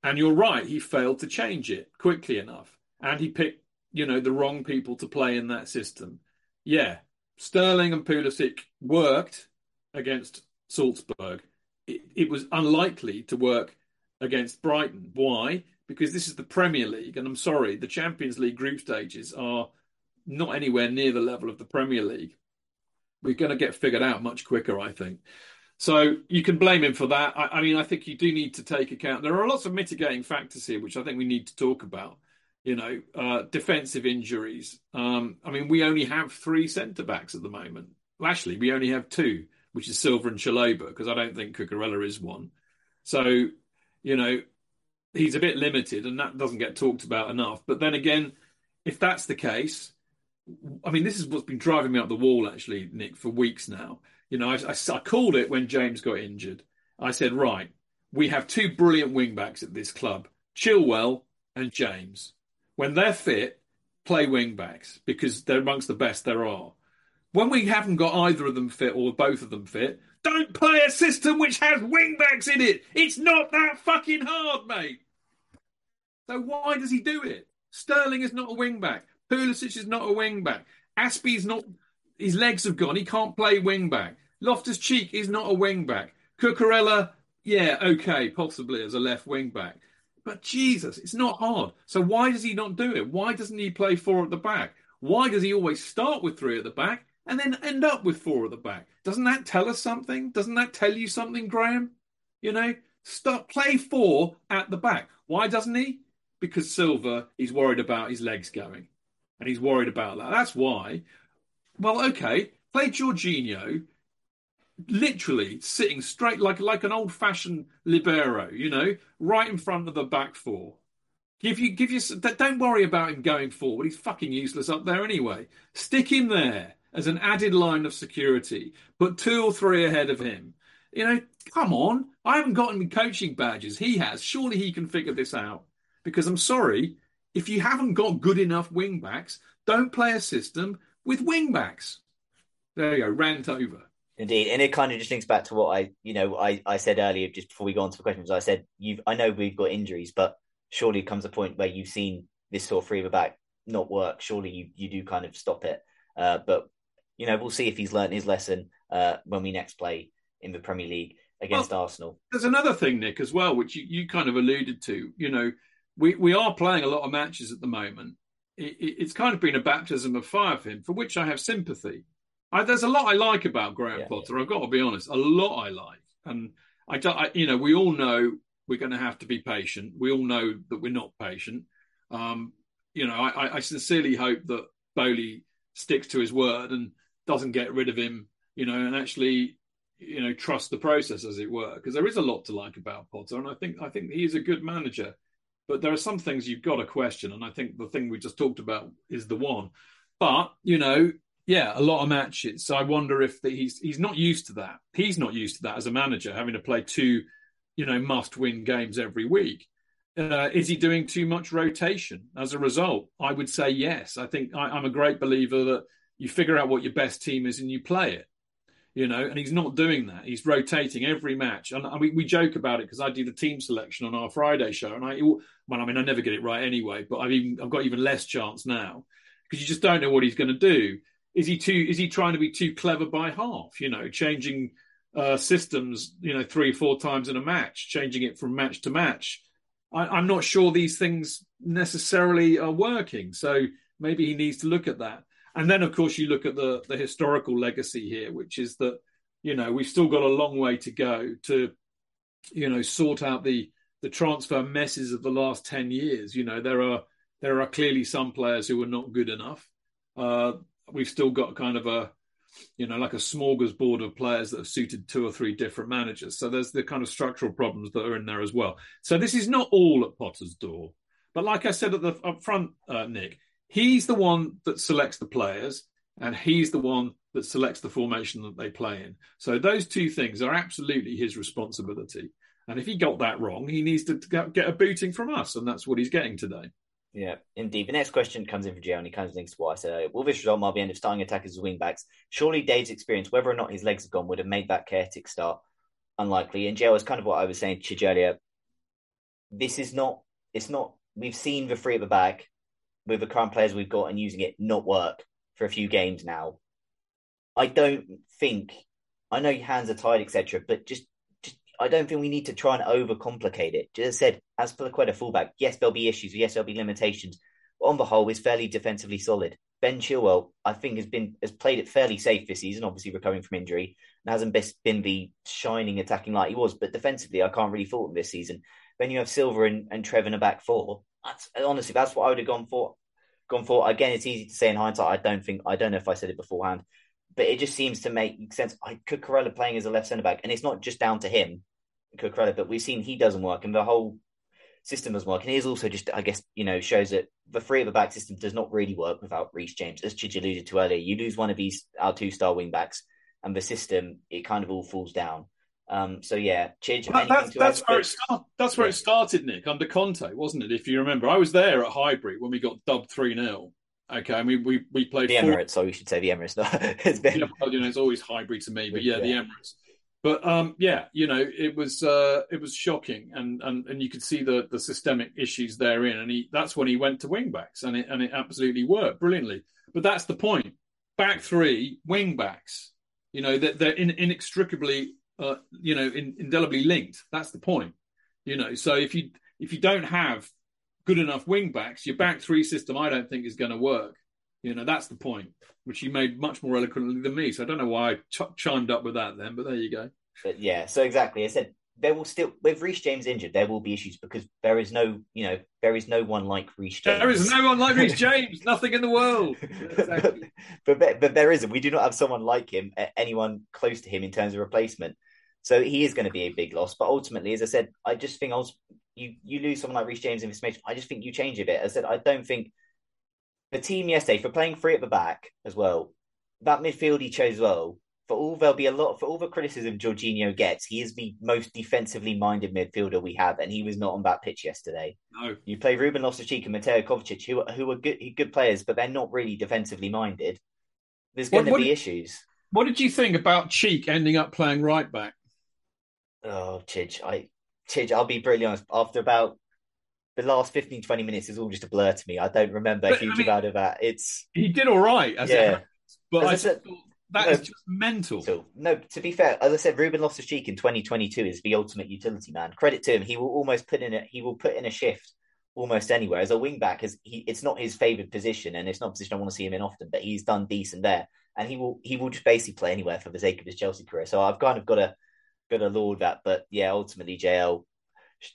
And you're right, he failed to change it quickly enough. And he picked, you know, the wrong people to play in that system. Yeah, Sterling and Pulisic worked against Salzburg. It, it was unlikely to work against Brighton. Why? Because this is the Premier League. And I'm sorry, the Champions League group stages are not anywhere near the level of the Premier League. We're going to get figured out much quicker, I think. So you can blame him for that. I, I mean, I think you do need to take account. There are lots of mitigating factors here, which I think we need to talk about. You know, uh, defensive injuries. Um, I mean, we only have three centre-backs at the moment. Well, actually, we only have two, which is Silva and Chalobah, because I don't think Cucurella is one. So, you know, he's a bit limited, and that doesn't get talked about enough. But then again, if that's the case, I mean, this is what's been driving me up the wall, actually, Nick, for weeks now. You know, I, I, I called it when James got injured. I said, right, we have two brilliant wing-backs at this club, Chilwell and James. When they're fit, play wing-backs, because they're amongst the best there are. When we haven't got either of them fit or both of them fit, don't play a system which has wing-backs in it. It's not that fucking hard, mate. So why does he do it? Sterling is not a wing-back. Pulisic is not a wing-back. Aspie's not... His legs have gone. He can't play wing-back. Loftus-Cheek is not a wing-back. Cucurella, yeah, okay, possibly as a left wing-back. But Jesus, it's not hard. So why does he not do it? Why doesn't he play four at the back? Why does he always start with three at the back and then end up with four at the back? Doesn't that tell us something? Doesn't that tell you something, Graham? You know, start play four at the back. Why doesn't he? Because Silva is worried about his legs going. And he's worried about that. That's why. Well, okay, play Jorginho literally sitting straight like, like an old-fashioned libero, you know, right in front of the back four. Give you, give you, don't worry about him going forward. He's fucking useless up there anyway. Stick him there as an added line of security. Put two or three ahead of him. You know, come on. I haven't got any coaching badges. He has. Surely he can figure this out. Because I'm sorry, if you haven't got good enough wing-backs, don't play a system with wing-backs. There you go, rant over. Indeed, and it kind of just links back to what I, you know, I, I said earlier, just before we go on to the questions, I said, you've, I know we've got injuries, but surely comes a point where you've seen this sort of three-back not work. Surely you, you do kind of stop it. Uh, but, you know, we'll see if he's learned his lesson uh, when we next play in the Premier League against well, Arsenal. There's another thing, Nick, as well, which you, you kind of alluded to, you know, We we are playing a lot of matches at the moment. It, it, it's kind of been a baptism of fire for him, for which I have sympathy. I, there's a lot I like about Graham yeah, Potter. Yeah. I've got to be honest, a lot I like. And I, I, you know, we all know we're going to have to be patient. We all know that we're not patient. Um, you know, I, I sincerely hope that Bowley sticks to his word and doesn't get rid of him. You know, and actually, you know, trust the process, as it were, because there is a lot to like about Potter, and I think I think he is a good manager. But there are some things you've got to question. And I think the thing we just talked about is the one. But, you know, yeah, a lot of matches. So I wonder if the, he's he's not used to that. He's not used to that as a manager, having to play two, you know, must-win games every week. Uh, is he doing too much rotation as a result? I would say yes. I think I, I'm a great believer that you figure out what your best team is and you play it. You know, and he's not doing that. He's rotating every match. And we, we joke about it because I do the team selection on our Friday show. And I, well, I mean, I never get it right anyway, but I've, even, I've got even less chance now because you just don't know what he's going to do. Is he too, is he trying to be too clever by half, you know, changing uh, systems, you know, three or four times in a match, changing it from match to match? I, I'm not sure these things necessarily are working. So maybe he needs to look at that. And then, of course, you look at the, the historical legacy here, which is that, you know, we've still got a long way to go to, you know, sort out the, the transfer messes of the last ten years. You know, there are there are clearly some players who are not good enough. Uh, we've still got kind of a, you know, like a smorgasbord of players that have suited two or three different managers. So there's the kind of structural problems that are in there as well. So this is not all at Potter's door. But like I said at the up front, uh, Nick, he's the one that selects the players and he's the one that selects the formation that they play in. So those two things are absolutely his responsibility. And if he got that wrong, he needs to get a booting from us. And that's what he's getting today. Yeah, indeed. The next question comes in from Joe and he kind of links to what I said earlier. Will this result mark the end of starting attackers as wing-backs? Surely Dave's experience, whether or not his legs have gone, would have made that chaotic start unlikely. And Joe, is kind of what I was saying to Chidgey earlier. This is not, it's not, we've seen the three at the back with the current players we've got and using it not work for a few games now. I don't think, I know your hands are tied, et cetera, but just, just, I don't think we need to try and overcomplicate it. Just as I said, as for the Quetta fullback, yes, there'll be issues, yes, there'll be limitations, but on the whole, it's fairly defensively solid. Ben Chilwell, I think, has been has played it fairly safe this season, obviously recovering from injury, and hasn't been the shining attacking light he was. But defensively, I can't really fault him this season. Then you have Silva and, and Trevor in a back four. That's, honestly, that's what I would have gone for. Gone for again. It's easy to say in hindsight. I don't think I don't know if I said it beforehand, but it just seems to make sense. I Cucurella playing as a left centre back, and it's not just down to him, Cucurella, but we've seen he doesn't work, and the whole system doesn't work. And it is also just, I guess, you know, shows that the three at the back system does not really work without Reece James, as Chidgey alluded to earlier. You lose one of these our two star wing backs, and the system it kind of all falls down. Um, so yeah, Chidge. Well, that's to that's where it start, That's where yeah. it started, Nick, under Conte, wasn't it? If you remember, I was there at Highbury when we got dubbed three nil. Okay, I mean we we played the Emirates, so we should say the Emirates. No, it's been, yeah, well, you know, it's always Highbury to me, but yeah, yeah. the Emirates. But um, yeah, you know, it was uh, it was shocking, and and and you could see the the systemic issues therein, and he, that's when he went to wing backs, and it and it absolutely worked brilliantly. But that's the point: back three, wing backs. You know that they're, they're in, inextricably. Uh, you know, in, indelibly linked. That's the point. You know, so if you if you don't have good enough wing backs, your back three system, I don't think, is going to work. You know, that's the point, which you made much more eloquently than me. So I don't know why I ch- chimed up with that then, but there you go. But yeah, so exactly. I said there will still, with Reece James injured, there will be issues because there is no, you know, there is no one like Reece James. There is no one like Reece James. Nothing in the world. Exactly. But, but but there isn't. We do not have someone like him, anyone close to him in terms of replacement. So he is going to be a big loss. But ultimately, as I said, I just think I was, you, you lose someone like Reece James in this match. I just think you change a bit. As I said, I don't think the team yesterday, for playing three at the back as well, that midfield he chose well, for all there'll be a lot, for all the criticism Jorginho gets, he is the most defensively minded midfielder we have, and he was not on that pitch yesterday. No. You play Ruben Loftus-Cheek and Mateo Kovacic, who, who are good, good players, but they're not really defensively minded. There's going what, to what, be issues. What did you think about Cheek ending up playing right back? Oh, Chidge, I, Chidge, I'll be brutally honest. After about the last fifteen, twenty minutes, it's all just a blur to me. I don't remember but, a huge I mean, amount of that. It's he did all right, as yeah. it but as I said, that no, is just mental. So, no, to be fair, as I said, Ruben Loftus-Cheek in twenty twenty-two is the ultimate utility man. Credit to him, he will almost put in a he will put in a shift almost anywhere. As a wing back, as he, it's not his favoured position, and it's not a position I want to see him in often. But he's done decent there, and he will he will just basically play anywhere for the sake of his Chelsea career. So I've kind of got a Going to laud that, but yeah, ultimately, J L,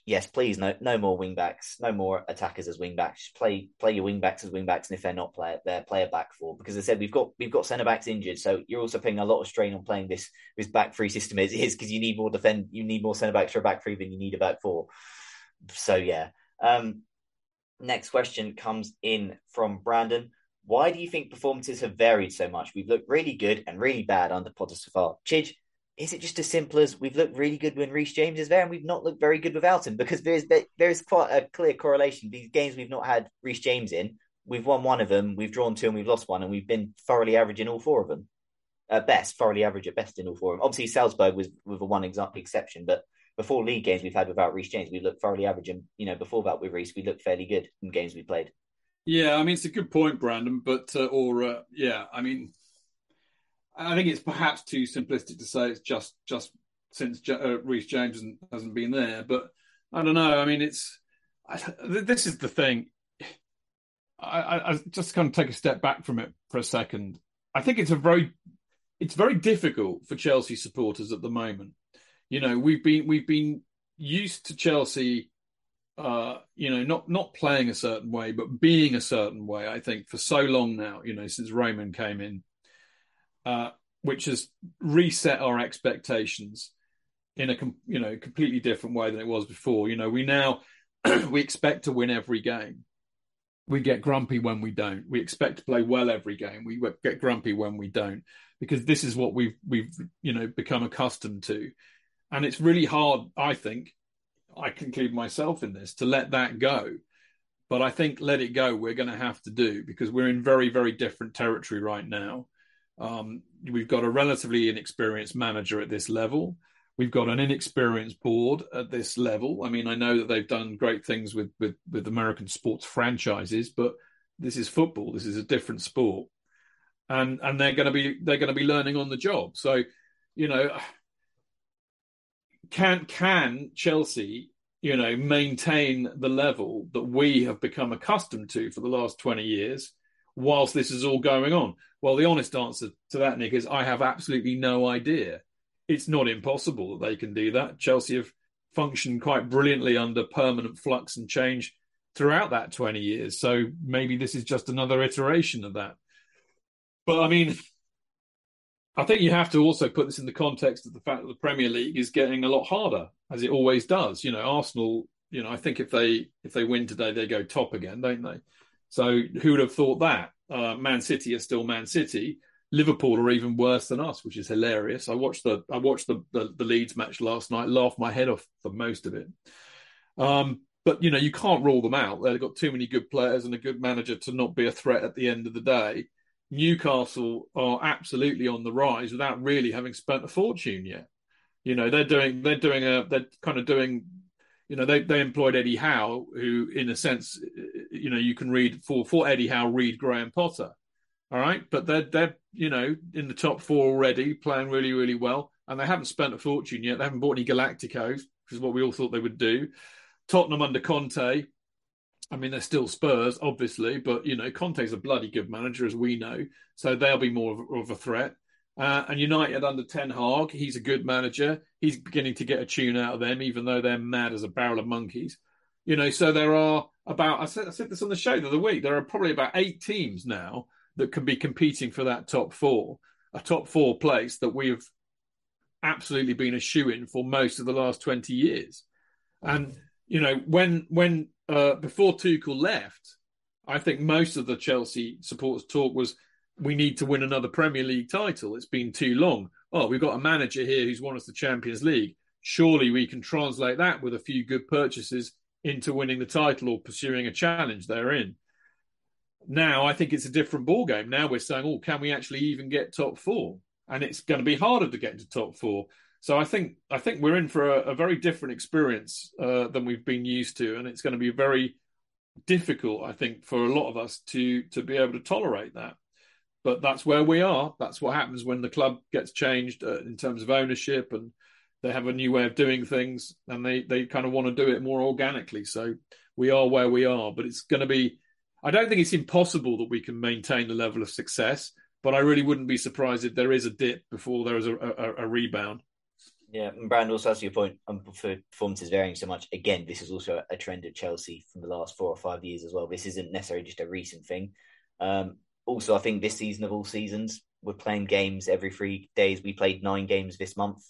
yes, please, no, no more wing backs, no more attackers as wing backs. Play, play your wing backs as wing backs, and if they're not play, they're play a back four. Because as I said, we've got we've got centre backs injured, so you're also putting a lot of strain on playing this this back three system as it is, because you need more defend, you need more centre backs for a back three than you need a back four. So yeah, um, next question comes in from Brandon. Why do you think performances have varied so much? We've looked really good and really bad under Potter so far. Chidge, is it just as simple as we've looked really good when Reece James is there and we've not looked very good without him? Because there is there is quite a clear correlation. These games we've not had Reece James in, we've won one of them, we've drawn two and we've lost one, and we've been thoroughly average in all four of them. At best, thoroughly average at best in all four of them. Obviously, Salzburg was with a one example exception, but before league games we've had without Reece James, we looked thoroughly average. And, you know, before that with Reece, we looked fairly good in games we played. Yeah, I mean, it's a good point, Brandon, but, uh, or, uh, yeah, I mean... I think it's perhaps too simplistic to say it's just just since J- uh, Reece James hasn't, hasn't been there. But I don't know. I mean, it's I, this is the thing. I, I, I just kind of take a step back from it for a second. I think it's a very it's very difficult for Chelsea supporters at the moment. You know, we've been we've been used to Chelsea, uh, you know, not not playing a certain way, but being a certain way. I think for so long now, you know, since Raymond came in. Uh, which has reset our expectations in a com- you know completely different way than it was before. You know, we now we expect to win every game. We get grumpy when we don't. We expect to play well every game. We get grumpy when we don't, because this is what we've we've you know become accustomed to, and it's really hard. I think I conclude myself in this to let that go, but I think let it go we're going to have to do because we're in very very different territory right now. Um, we've got a relatively inexperienced manager at this level. We've got an inexperienced board at this level. I mean, I know that they've done great things with, with, with American sports franchises, but this is football. This is a different sport, and and they're going to be they're going to be learning on the job. So, you know, can can Chelsea, you know, maintain the level that we have become accustomed to for the last twenty years? whilst this is all going on? Well, the honest answer to that, Nick, is I have absolutely no idea. It's not impossible that they can do that. Chelsea have functioned quite brilliantly under permanent flux and change throughout that twenty years. So maybe this is just another iteration of that. But, I mean, I think you have to also put this in the context of the fact that the Premier League is getting a lot harder, as it always does. You know, Arsenal, you know, I think if they if they win today, they go top again, don't they? So who would have thought that? Uh, Man City are still Man City. Liverpool are even worse than us, which is hilarious. I watched the I watched the, the, the Leeds match last night, laughed my head off for most of it. Um, but, you know, you can't rule them out. They've got too many good players and a good manager to not be a threat at the end of the day. Newcastle are absolutely on the rise without really having spent a fortune yet. You know, they're doing they're doing a they're kind of doing, you know, they they employed Eddie Howe, who in a sense, you know, you can read for for Eddie Howe, read Graham Potter. All right. But they're, they're, you know, in the top four already, playing really, really well. And they haven't spent a fortune yet. They haven't bought any Galacticos, which is what we all thought they would do. Tottenham under Conte. I mean, they're still Spurs, obviously. But, you know, Conte's a bloody good manager, as we know. So they'll be more of, of a threat. Uh, and United under Ten Hag. He's a good manager. He's beginning to get a tune out of them, even though they're mad as a barrel of monkeys. You know, so there are about, I said, I said this on the show the other week, there are probably about eight teams now that can be competing for that top four, a top four place that we have absolutely been a shoo-in for most of the last twenty years. And, you know, when when uh, before Tuchel left, I think most of the Chelsea supporters' talk was, we need to win another Premier League title. It's been too long. Oh, we've got a manager here who's won us the Champions League. Surely we can translate that with a few good purchases into winning the title or pursuing a challenge therein. Now I think it's a different ballgame. Now we're saying, oh, can we actually even get top four? And it's going to be harder to get into top four. So I think I think we're in for a, a very different experience uh, than we've been used to, and it's going to be very difficult, I think, for a lot of us to to be able to tolerate that. But that's where we are. That's what happens when the club gets changed uh, in terms of ownership, and they have a new way of doing things, and they they kind of want to do it more organically. So we are where we are, but it's going to be. I don't think it's impossible that we can maintain the level of success, but I really wouldn't be surprised if there is a dip before there is a, a, a rebound. Yeah, and Brand, also as your point, um, for performances varying so much, again, this is also a trend of Chelsea from the last four or five years as well. This isn't necessarily just a recent thing. Um, also, I think this season of all seasons, we're playing games every three days. We played nine games this month,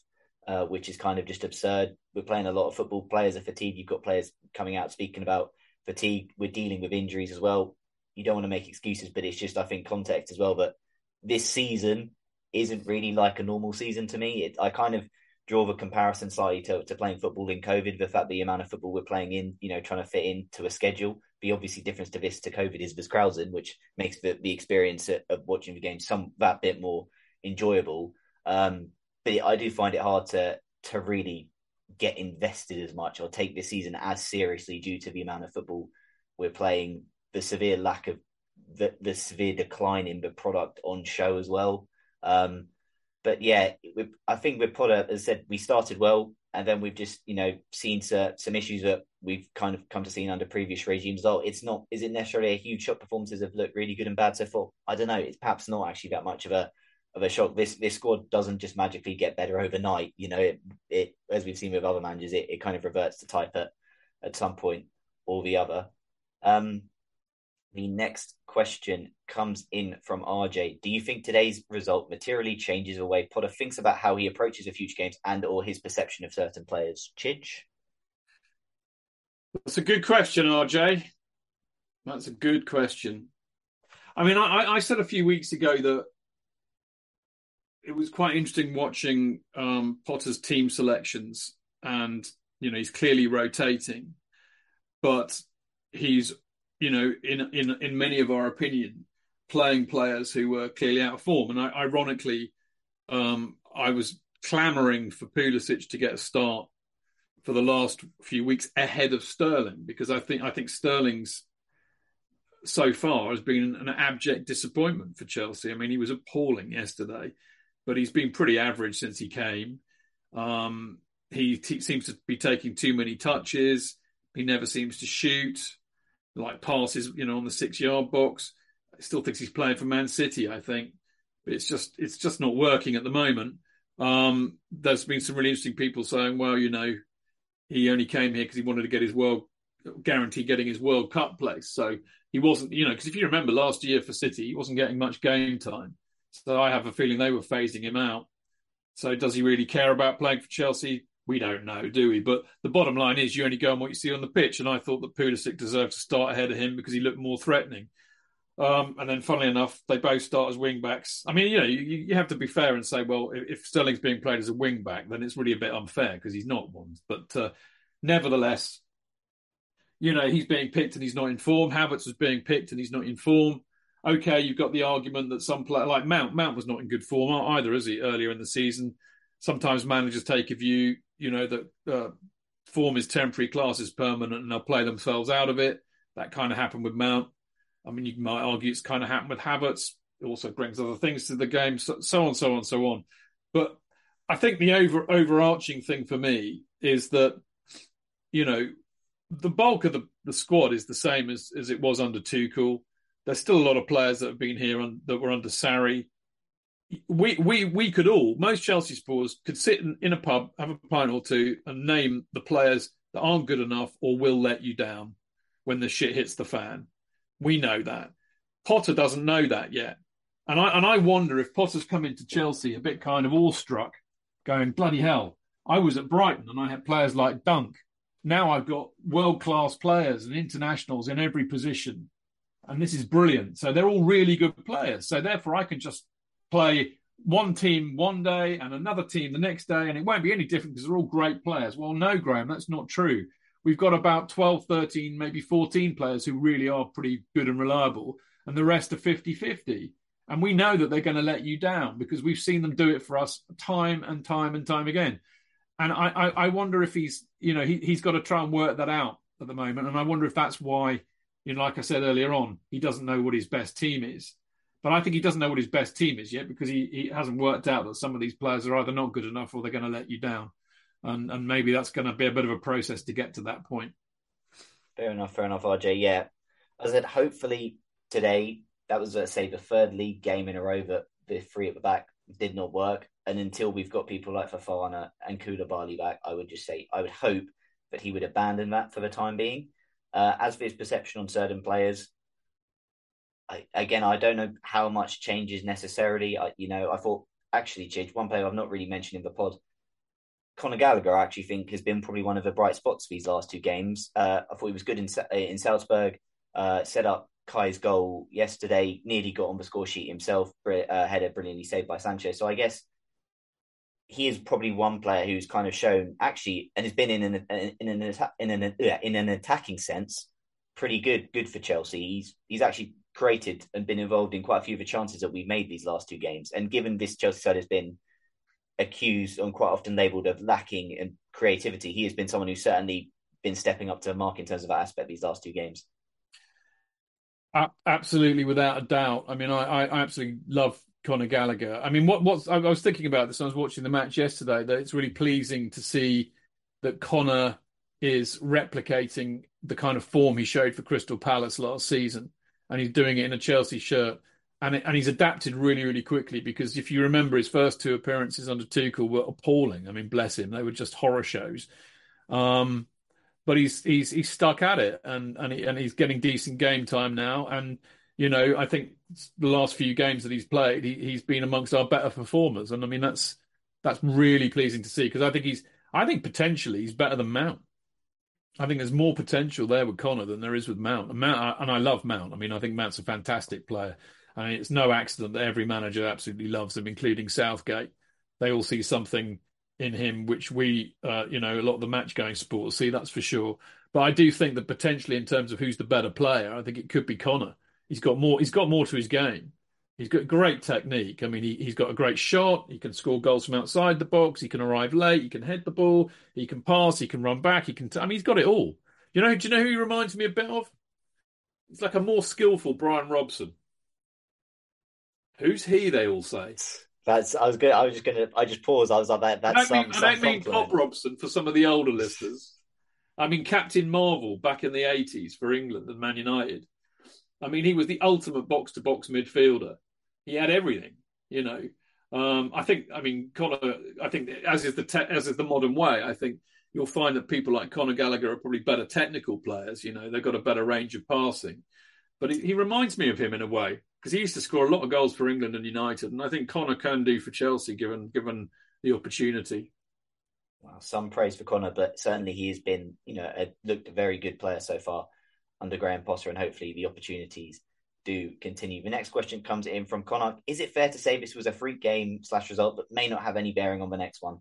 uh, which is kind of just absurd. We're playing a lot of football. Players are fatigued. You've got players coming out speaking about fatigue. We're dealing with injuries as well. You don't want to make excuses, but it's just, I think, context as well. But this season isn't really like a normal season to me. It, I kind of draw the comparison slightly to, to playing football in COVID, the fact the amount of football we're playing in, you know, trying to fit into a schedule. The obviously difference to this to COVID is there's crowds in, which makes the, the experience of, of watching the game some that bit more enjoyable. Um, but I do find it hard to to really get invested as much or take this season as seriously due to the amount of football we're playing, the severe lack of the, the severe decline in the product on show as well. Um, but yeah, we, I think with Potter, as I said, we started well, and then we've just, you know, seen uh, some issues that we've kind of come to see under previous regimes. Oh, it's not, is it necessarily a huge shock? Performances have looked really good and bad so far. I don't know. It's perhaps not actually that much of a, of a shock. This this squad doesn't just magically get better overnight. You know, it, it as we've seen with other managers, it, it kind of reverts to type at, at some point or the other. Um, the next question comes in from R J. Do you think today's result materially changes the way Potter thinks about how he approaches the future games and or his perception of certain players? Chidge? That's a good question, R J. That's a good question. I mean, I, I said a few weeks ago that it was quite interesting watching um, Potter's team selections, and, you know, he's clearly rotating, but he's, you know, in in in many of our opinion, playing players who were clearly out of form. And I, ironically, um, I was clamouring for Pulisic to get a start for the last few weeks ahead of Sterling, because I think I think Sterling's so far has been an abject disappointment for Chelsea. I mean, he was appalling yesterday, but he's been pretty average since he came. Um, he t- seems to be taking too many touches. He never seems to shoot, like passes, you know, on the six-yard box. still thinks he's playing for Man City, I think. But it's just it's just not working at the moment. Um, there's been some really interesting people saying, well, you know, he only came here because he wanted to get his world, guarantee getting his World Cup place. So he wasn't, you know, because if you remember last year for City, he wasn't getting much game time. So I have a feeling they were phasing him out. So does he really care about playing for Chelsea? We don't know, do we? But the bottom line is you only go on what you see on the pitch. And I thought that Pulisic deserved to start ahead of him because he looked more threatening. Um, and then, funnily enough, they both start as wing-backs. I mean, you know, you, you have to be fair and say, well, if, if Sterling's being played as a wing-back, then it's really a bit unfair because he's not one. But uh, nevertheless, you know, he's being picked and he's not in form. Havertz was being picked and he's not in form. OK, you've got the argument that some player, like Mount, Mount was not in good form either, is he, earlier in the season? Sometimes managers take a view, you know, that uh, form is temporary, class is permanent, and they'll play themselves out of it. That kind of happened with Mount. I mean, you might argue it's kind of happened with Havertz. It also brings other things to the game, so, so on, so on, so on. But I think the over, overarching thing for me is that, you know, the bulk of the, the squad is the same as, as it was under Tuchel. There's still a lot of players that have been here on, that were under Sarri. We we we could all, most Chelsea supporters could sit in, in a pub, have a pint or two, and name the players that aren't good enough or will let you down when the shit hits the fan. We know that. Potter doesn't know that yet, and I and I wonder if Potter's come into Chelsea a bit kind of awestruck, going bloody hell. I was at Brighton and I had players like Dunk. Now I've got world class players and internationals in every position, and this is brilliant. So they're all really good players. So therefore, I can just play one team one day and another team the next day, and it won't be any different because they're all great players. Well, no, Graham, that's not true. We've got about twelve, thirteen, maybe fourteen players who really are pretty good and reliable, and the rest are fifty-fifty. And we know that they're going to let you down because we've seen them do it for us time and time and time again. And I, I, I wonder if he's, you know, he, he's got to try and work that out at the moment. And I wonder if that's why, you know, like I said earlier on, he doesn't know what his best team is. But I think he doesn't know what his best team is yet because he, he hasn't worked out that some of these players are either not good enough or they're going to let you down. And and maybe that's going to be a bit of a process to get to that point. Fair enough, fair enough, R J. Yeah. As I said, hopefully today, that was, let's say, the third league game in a row that the three at the back did not work. And until we've got people like Fofana and Koulibaly back, I would just say, I would hope that he would abandon that for the time being. Uh, as for his perception on certain players, I, again, I don't know how much changes necessarily. I, you know, I thought, actually, Chidge, one player I've not really mentioned in the pod, Conor Gallagher, I actually think, has been probably one of the bright spots these last two games. Uh, I thought he was good in in Salzburg, uh, set up Kai's goal yesterday, nearly got on the score sheet himself, uh, header brilliantly saved by Sanchez. So I guess he is probably one player who's kind of shown, actually, and has been in an in an, atta- in, an yeah, in an attacking sense, pretty good, good for Chelsea. He's He's actually created and been involved in quite a few of the chances that we've made these last two games. And given this Chelsea side has been accused and quite often labelled of lacking in creativity, he has been someone who's certainly been stepping up to the mark in terms of that aspect these last two games. Absolutely, without a doubt. I mean, I, I absolutely love Conor Gallagher. I mean, what what's I was thinking about this. I was watching the match yesterday, that it's really pleasing to see that Conor is replicating the kind of form he showed for Crystal Palace last season. And he's doing it in a Chelsea shirt. And it, and he's adapted really, really quickly because if you remember, his first two appearances under Tuchel were appalling. I mean, bless him. They were just horror shows. Um, but he's he's he's stuck at it and and, he, and he's getting decent game time now. And, you know, I think the last few games that he's played, he, he's been amongst our better performers. And, I mean, that's that's really pleasing to see because I think he's I think potentially he's better than Mount. I think there's more potential there with Conor than there is with Mount. And, Mount. and I love Mount. I mean, I think Mount's a fantastic player. I mean, it's no accident that every manager absolutely loves him, including Southgate. They all see something in him, which we, uh, you know, a lot of the match-going supporters see, that's for sure. But I do think that potentially in terms of who's the better player, I think it could be Conor. He's got more He's got more to his game. He's got great technique. I mean, he, he's got a great shot. He can score goals from outside the box. He can arrive late. He can head the ball. He can pass. He can run back. He can. T- I mean, he's got it all. You know, do you know who he reminds me a bit of? It's like a more skillful Brian Robson. Who's he? They all say. That's. I was going. I was just going to. I just paused. I was like that. That's. I don't some, mean, I don't mean Pop Robson for some of the older listeners. I mean Captain Marvel back in the eighties for England and Man United. I mean, he was the ultimate box-to-box midfielder. He had everything, you know. Um, I think, I mean, Conor, I think, as is the te- as is the modern way, I think you'll find that people like Conor Gallagher are probably better technical players, you know. They've got a better range of passing. But he, he reminds me of him in a way, because he used to score a lot of goals for England and United. And I think Conor can do for Chelsea, given given the opportunity. Well, some praise for Conor, but certainly he has been, you know, a, looked a very good player so far under Graham Potter, and hopefully the opportunities do continue. The next question comes in from Conor. Is it fair to say this was a freak game slash result that may not have any bearing on the next one?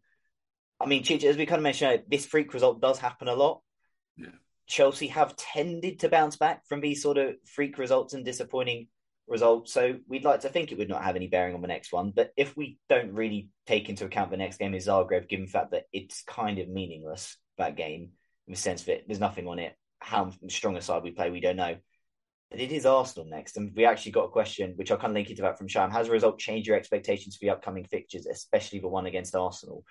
I mean, Chidgey, as we kind of mentioned, this freak result does happen a lot. Yeah. Chelsea have tended to bounce back from these sort of freak results and disappointing results, so we'd like to think it would not have any bearing on the next one. But if we don't really take into account the next game is Zagreb, given the fact that it's kind of meaningless, that game, in the sense that there's nothing on it, how strong a side we play, we don't know. But it is Arsenal next, and we actually got a question, which I'll kind of link into that from Sham. Has the result changed your expectations for the upcoming fixtures, especially the one against Arsenal?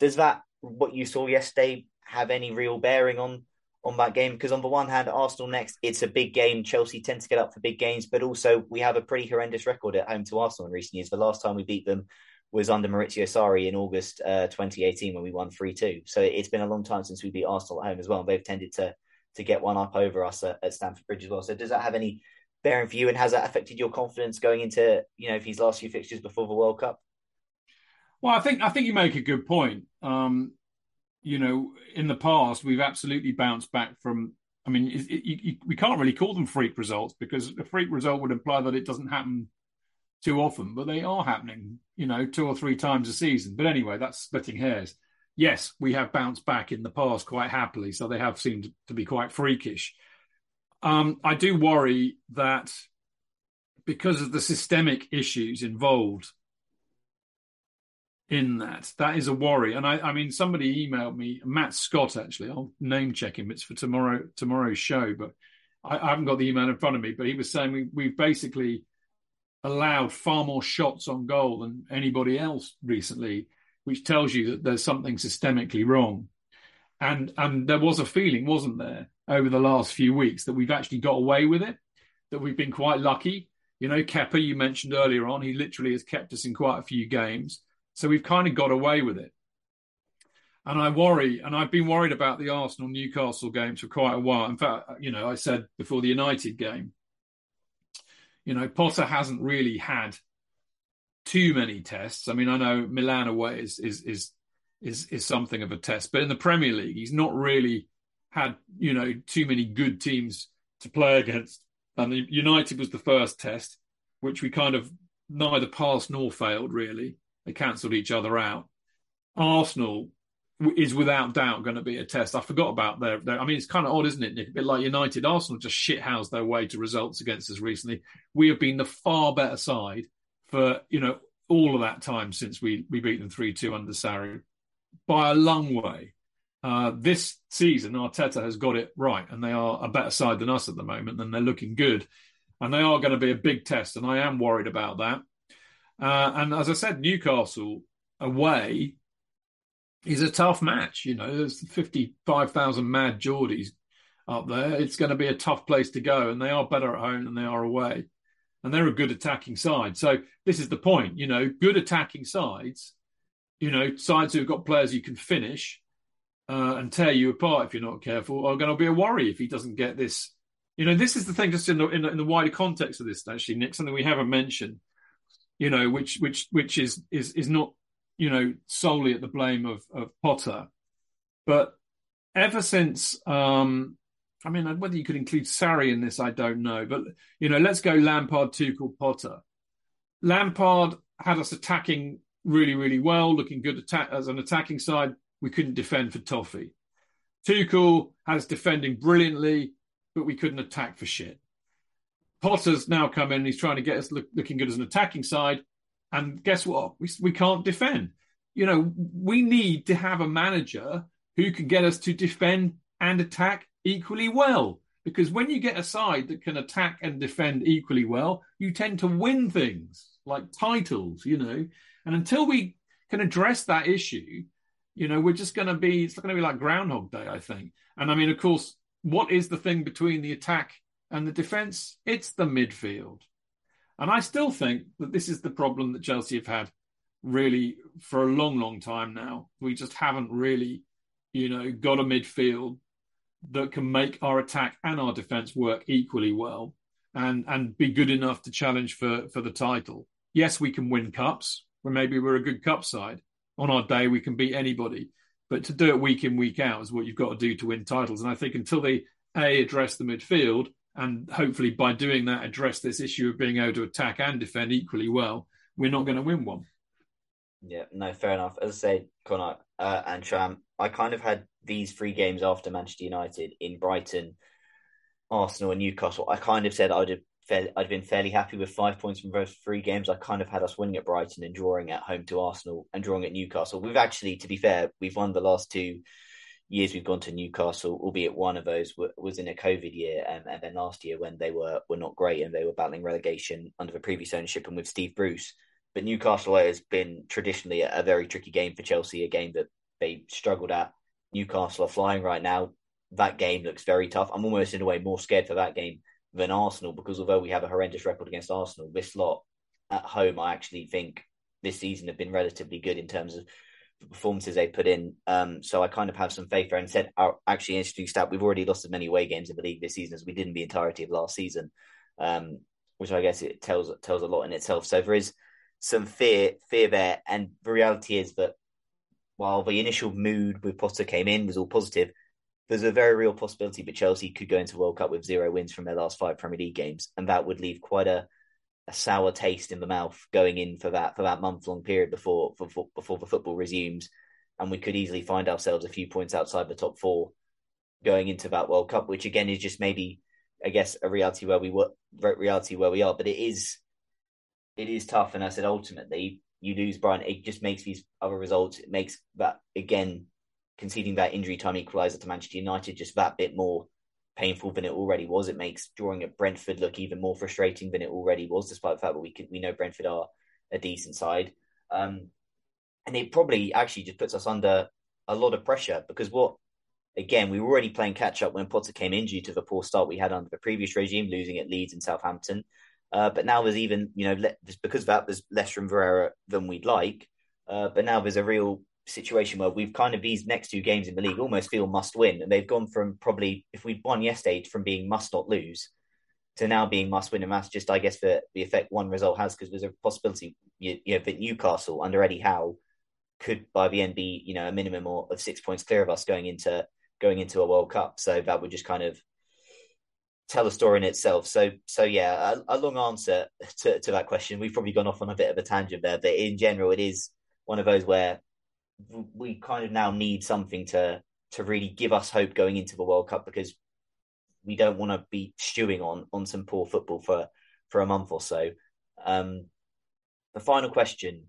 Does that, what you saw yesterday, have any real bearing on on that game? Because on the one hand, Arsenal next, it's a big game. Chelsea tend to get up for big games, but also we have a pretty horrendous record at home to Arsenal in recent years. The last time we beat them was under Maurizio Sarri in August uh, twenty eighteen when we won three two. So it's been a long time since we beat Arsenal at home as well. And they've tended to to get one up over us at, at Stamford Bridge as well. So does that have any bearing for you? And has that affected your confidence going into, you know, these last few fixtures before the World Cup? Well, I think I think you make a good point. Um... You know, in the past, we've absolutely bounced back from, I mean, it, it, you, we can't really call them freak results, because a freak result would imply that it doesn't happen too often, but they are happening, you know, two or three times a season. But anyway, that's splitting hairs. Yes, we have bounced back in the past quite happily, so they have seemed to be quite freakish. Um, I do worry that because of the systemic issues involved in that, that is a worry. And I, I mean, somebody emailed me, Matt Scott, actually, I'll name check him, it's for tomorrow tomorrow's show, but I, I haven't got the email in front of me, but he was saying we, we've basically allowed far more shots on goal than anybody else recently, which tells you that there's something systemically wrong. And and there was a feeling, wasn't there, over the last few weeks that we've actually got away with it, that we've been quite lucky. You know, Kepa, you mentioned earlier on, he literally has kept us in quite a few games. So we've kind of got away with it. And I worry, and I've been worried about the Arsenal-Newcastle games for quite a while. In fact, you know, I said before the United game, you know, Potter hasn't really had too many tests. I mean, I know Milan away is is is is, is something of a test, but in the Premier League, he's not really had, you know, too many good teams to play against. And the United was the first test, which we kind of neither passed nor failed, really. They cancelled each other out. Arsenal is without doubt going to be a test. I forgot about their, their... I mean, it's kind of odd, isn't it, Nick? A bit like United. Arsenal just shithoused their way to results against us recently. We have been the far better side for, you know, all of that time since we, we beat them three two under Sarri. By a long way. Uh, this season, Arteta has got it right, and they are a better side than us at the moment, and they're looking good. And they are going to be a big test, and I am worried about that. Uh, and as I said, Newcastle away is a tough match. You know, there's fifty-five thousand mad Geordies up there. It's going to be a tough place to go, and they are better at home than they are away. And they're a good attacking side. So this is the point, you know, good attacking sides, you know, sides who've got players who can finish uh, and tear you apart if you're not careful are going to be a worry if he doesn't get this. You know, this is the thing, just in the, in the, in the wider context of this, actually, Nick, something we haven't mentioned. You know, which which which is is is not, you know, solely at the blame of, of Potter, but ever since, um, I mean, whether you could include Sarri in this, I don't know, but you know, let's go Lampard, Tuchel, Potter. Lampard had us attacking really, really well, looking good attack as an attacking side. We couldn't defend for toffee. Tuchel has defending brilliantly, but we couldn't attack for shit. Potter's now come in and he's trying to get us look, looking good as an attacking side. And guess what? We we can't defend. You know, we need to have a manager who can get us to defend and attack equally well. Because when you get a side that can attack and defend equally well, you tend to win things like titles, you know. And until we can address that issue, you know, we're just going to be, it's going to be like Groundhog Day, I think. And I mean, of course, what is the thing between the attack and the defence, it's the midfield. And I still think that this is the problem that Chelsea have had really for a long, long time now. We just haven't really, you know, got a midfield that can make our attack and our defence work equally well and, and be good enough to challenge for, for the title. Yes, we can win cups, where maybe we're a good cup side. On our day, we can beat anybody. But to do it week in, week out is what you've got to do to win titles. And I think until they, A, address the midfield, and hopefully by doing that, address this issue of being able to attack and defend equally well, we're not going to win one. Yeah, no, fair enough. As I say, Connor uh, and Tram, I kind of had these three games after Manchester United in Brighton, Arsenal and Newcastle. I kind of said I would have fairly, I'd been fairly happy with five points from those three games. I kind of had us winning at Brighton and drawing at home to Arsenal and drawing at Newcastle. We've actually, to be fair, we've won the last two years we've gone to Newcastle, albeit one of those was in a COVID year, um, and then last year when they were, were not great and they were battling relegation under the previous ownership and with Steve Bruce. But Newcastle has been traditionally a very tricky game for Chelsea, a game that they struggled at. Newcastle are flying right now. That game looks very tough. I'm almost in a way more scared for that game than Arsenal, because although we have a horrendous record against Arsenal, this lot at home, I actually think this season have been relatively good in terms of the performances they put in. Um, so I kind of have some faith there. And said, our, actually, interesting stat, we've already lost as many away games in the league this season as we did in the entirety of last season, um, which I guess it tells tells a lot in itself. So there is some fear, fear there. And the reality is that while the initial mood with Potter came in was all positive, there's a very real possibility that Chelsea could go into World Cup with zero wins from their last five Premier League games. And that would leave quite a, a sour taste in the mouth going in for that for that month-long period before, before before the football resumes. And we could easily find ourselves a few points outside the top four going into that World Cup, which again is just maybe, I guess, a reality where we were, reality where we are. But it is it is tough. And I said, ultimately, you lose Brighton. It just makes these other results. It makes that, again, conceding that injury time equaliser to Manchester United just that bit more painful than it already was. It makes drawing at Brentford look even more frustrating than it already was, despite the fact that we can, we know Brentford are a decent side. Um, and it probably actually just puts us under a lot of pressure because, what again, we were already playing catch-up when Potter came in due to the poor start we had under the previous regime, losing at Leeds and Southampton. Uh, but now there's even, you know, le- because of that, there's less room for error than we'd like. Uh, but now there's a real situation where we've kind of, these next two games in the league almost feel must win, and they've gone from probably, if we'd won yesterday, from being must not lose to now being must win. And that's just, I guess, the, the effect one result has, because there's a possibility you, you know that Newcastle under Eddie Howe could by the end be, you know, a minimum or of six points clear of us going into going into a World Cup. So that would just kind of tell a story in itself. So so yeah, a, a long answer to, to that question. We've probably gone off on a bit of a tangent there, but in general, it is one of those where we kind of now need something to to really give us hope going into the World Cup, because we don't want to be stewing on on some poor football for, for a month or so. Um, the final question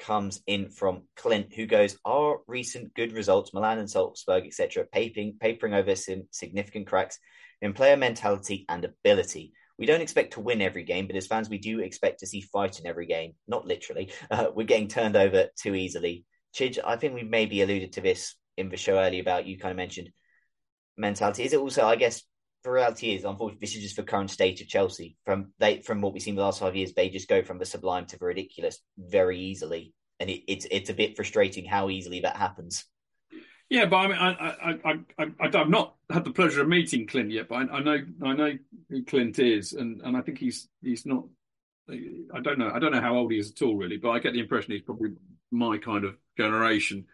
comes in from Clint, who goes, are recent good results, Milan and Salzburg, et cetera, papering, papering over some significant cracks in player mentality and ability? We don't expect to win every game, but as fans, we do expect to see fight in every game. Not literally. Uh, we're getting turned over too easily. Chidge, I think we maybe alluded to this in the show earlier about, you kind of mentioned mentality. Is it also, I guess, the reality is, unfortunately, this is just the current state of Chelsea. From they, from what we've seen the last five years, they just go from the sublime to the ridiculous very easily. And it, it's it's a bit frustrating how easily that happens. Yeah, but I mean, I, I, I, I, I've not had the pleasure of meeting Clint yet, but I, I know I know who Clint is, and, and I think he's he's not... I don't know. I don't know how old he is at all, really, but I get the impression he's probably my kind of generation.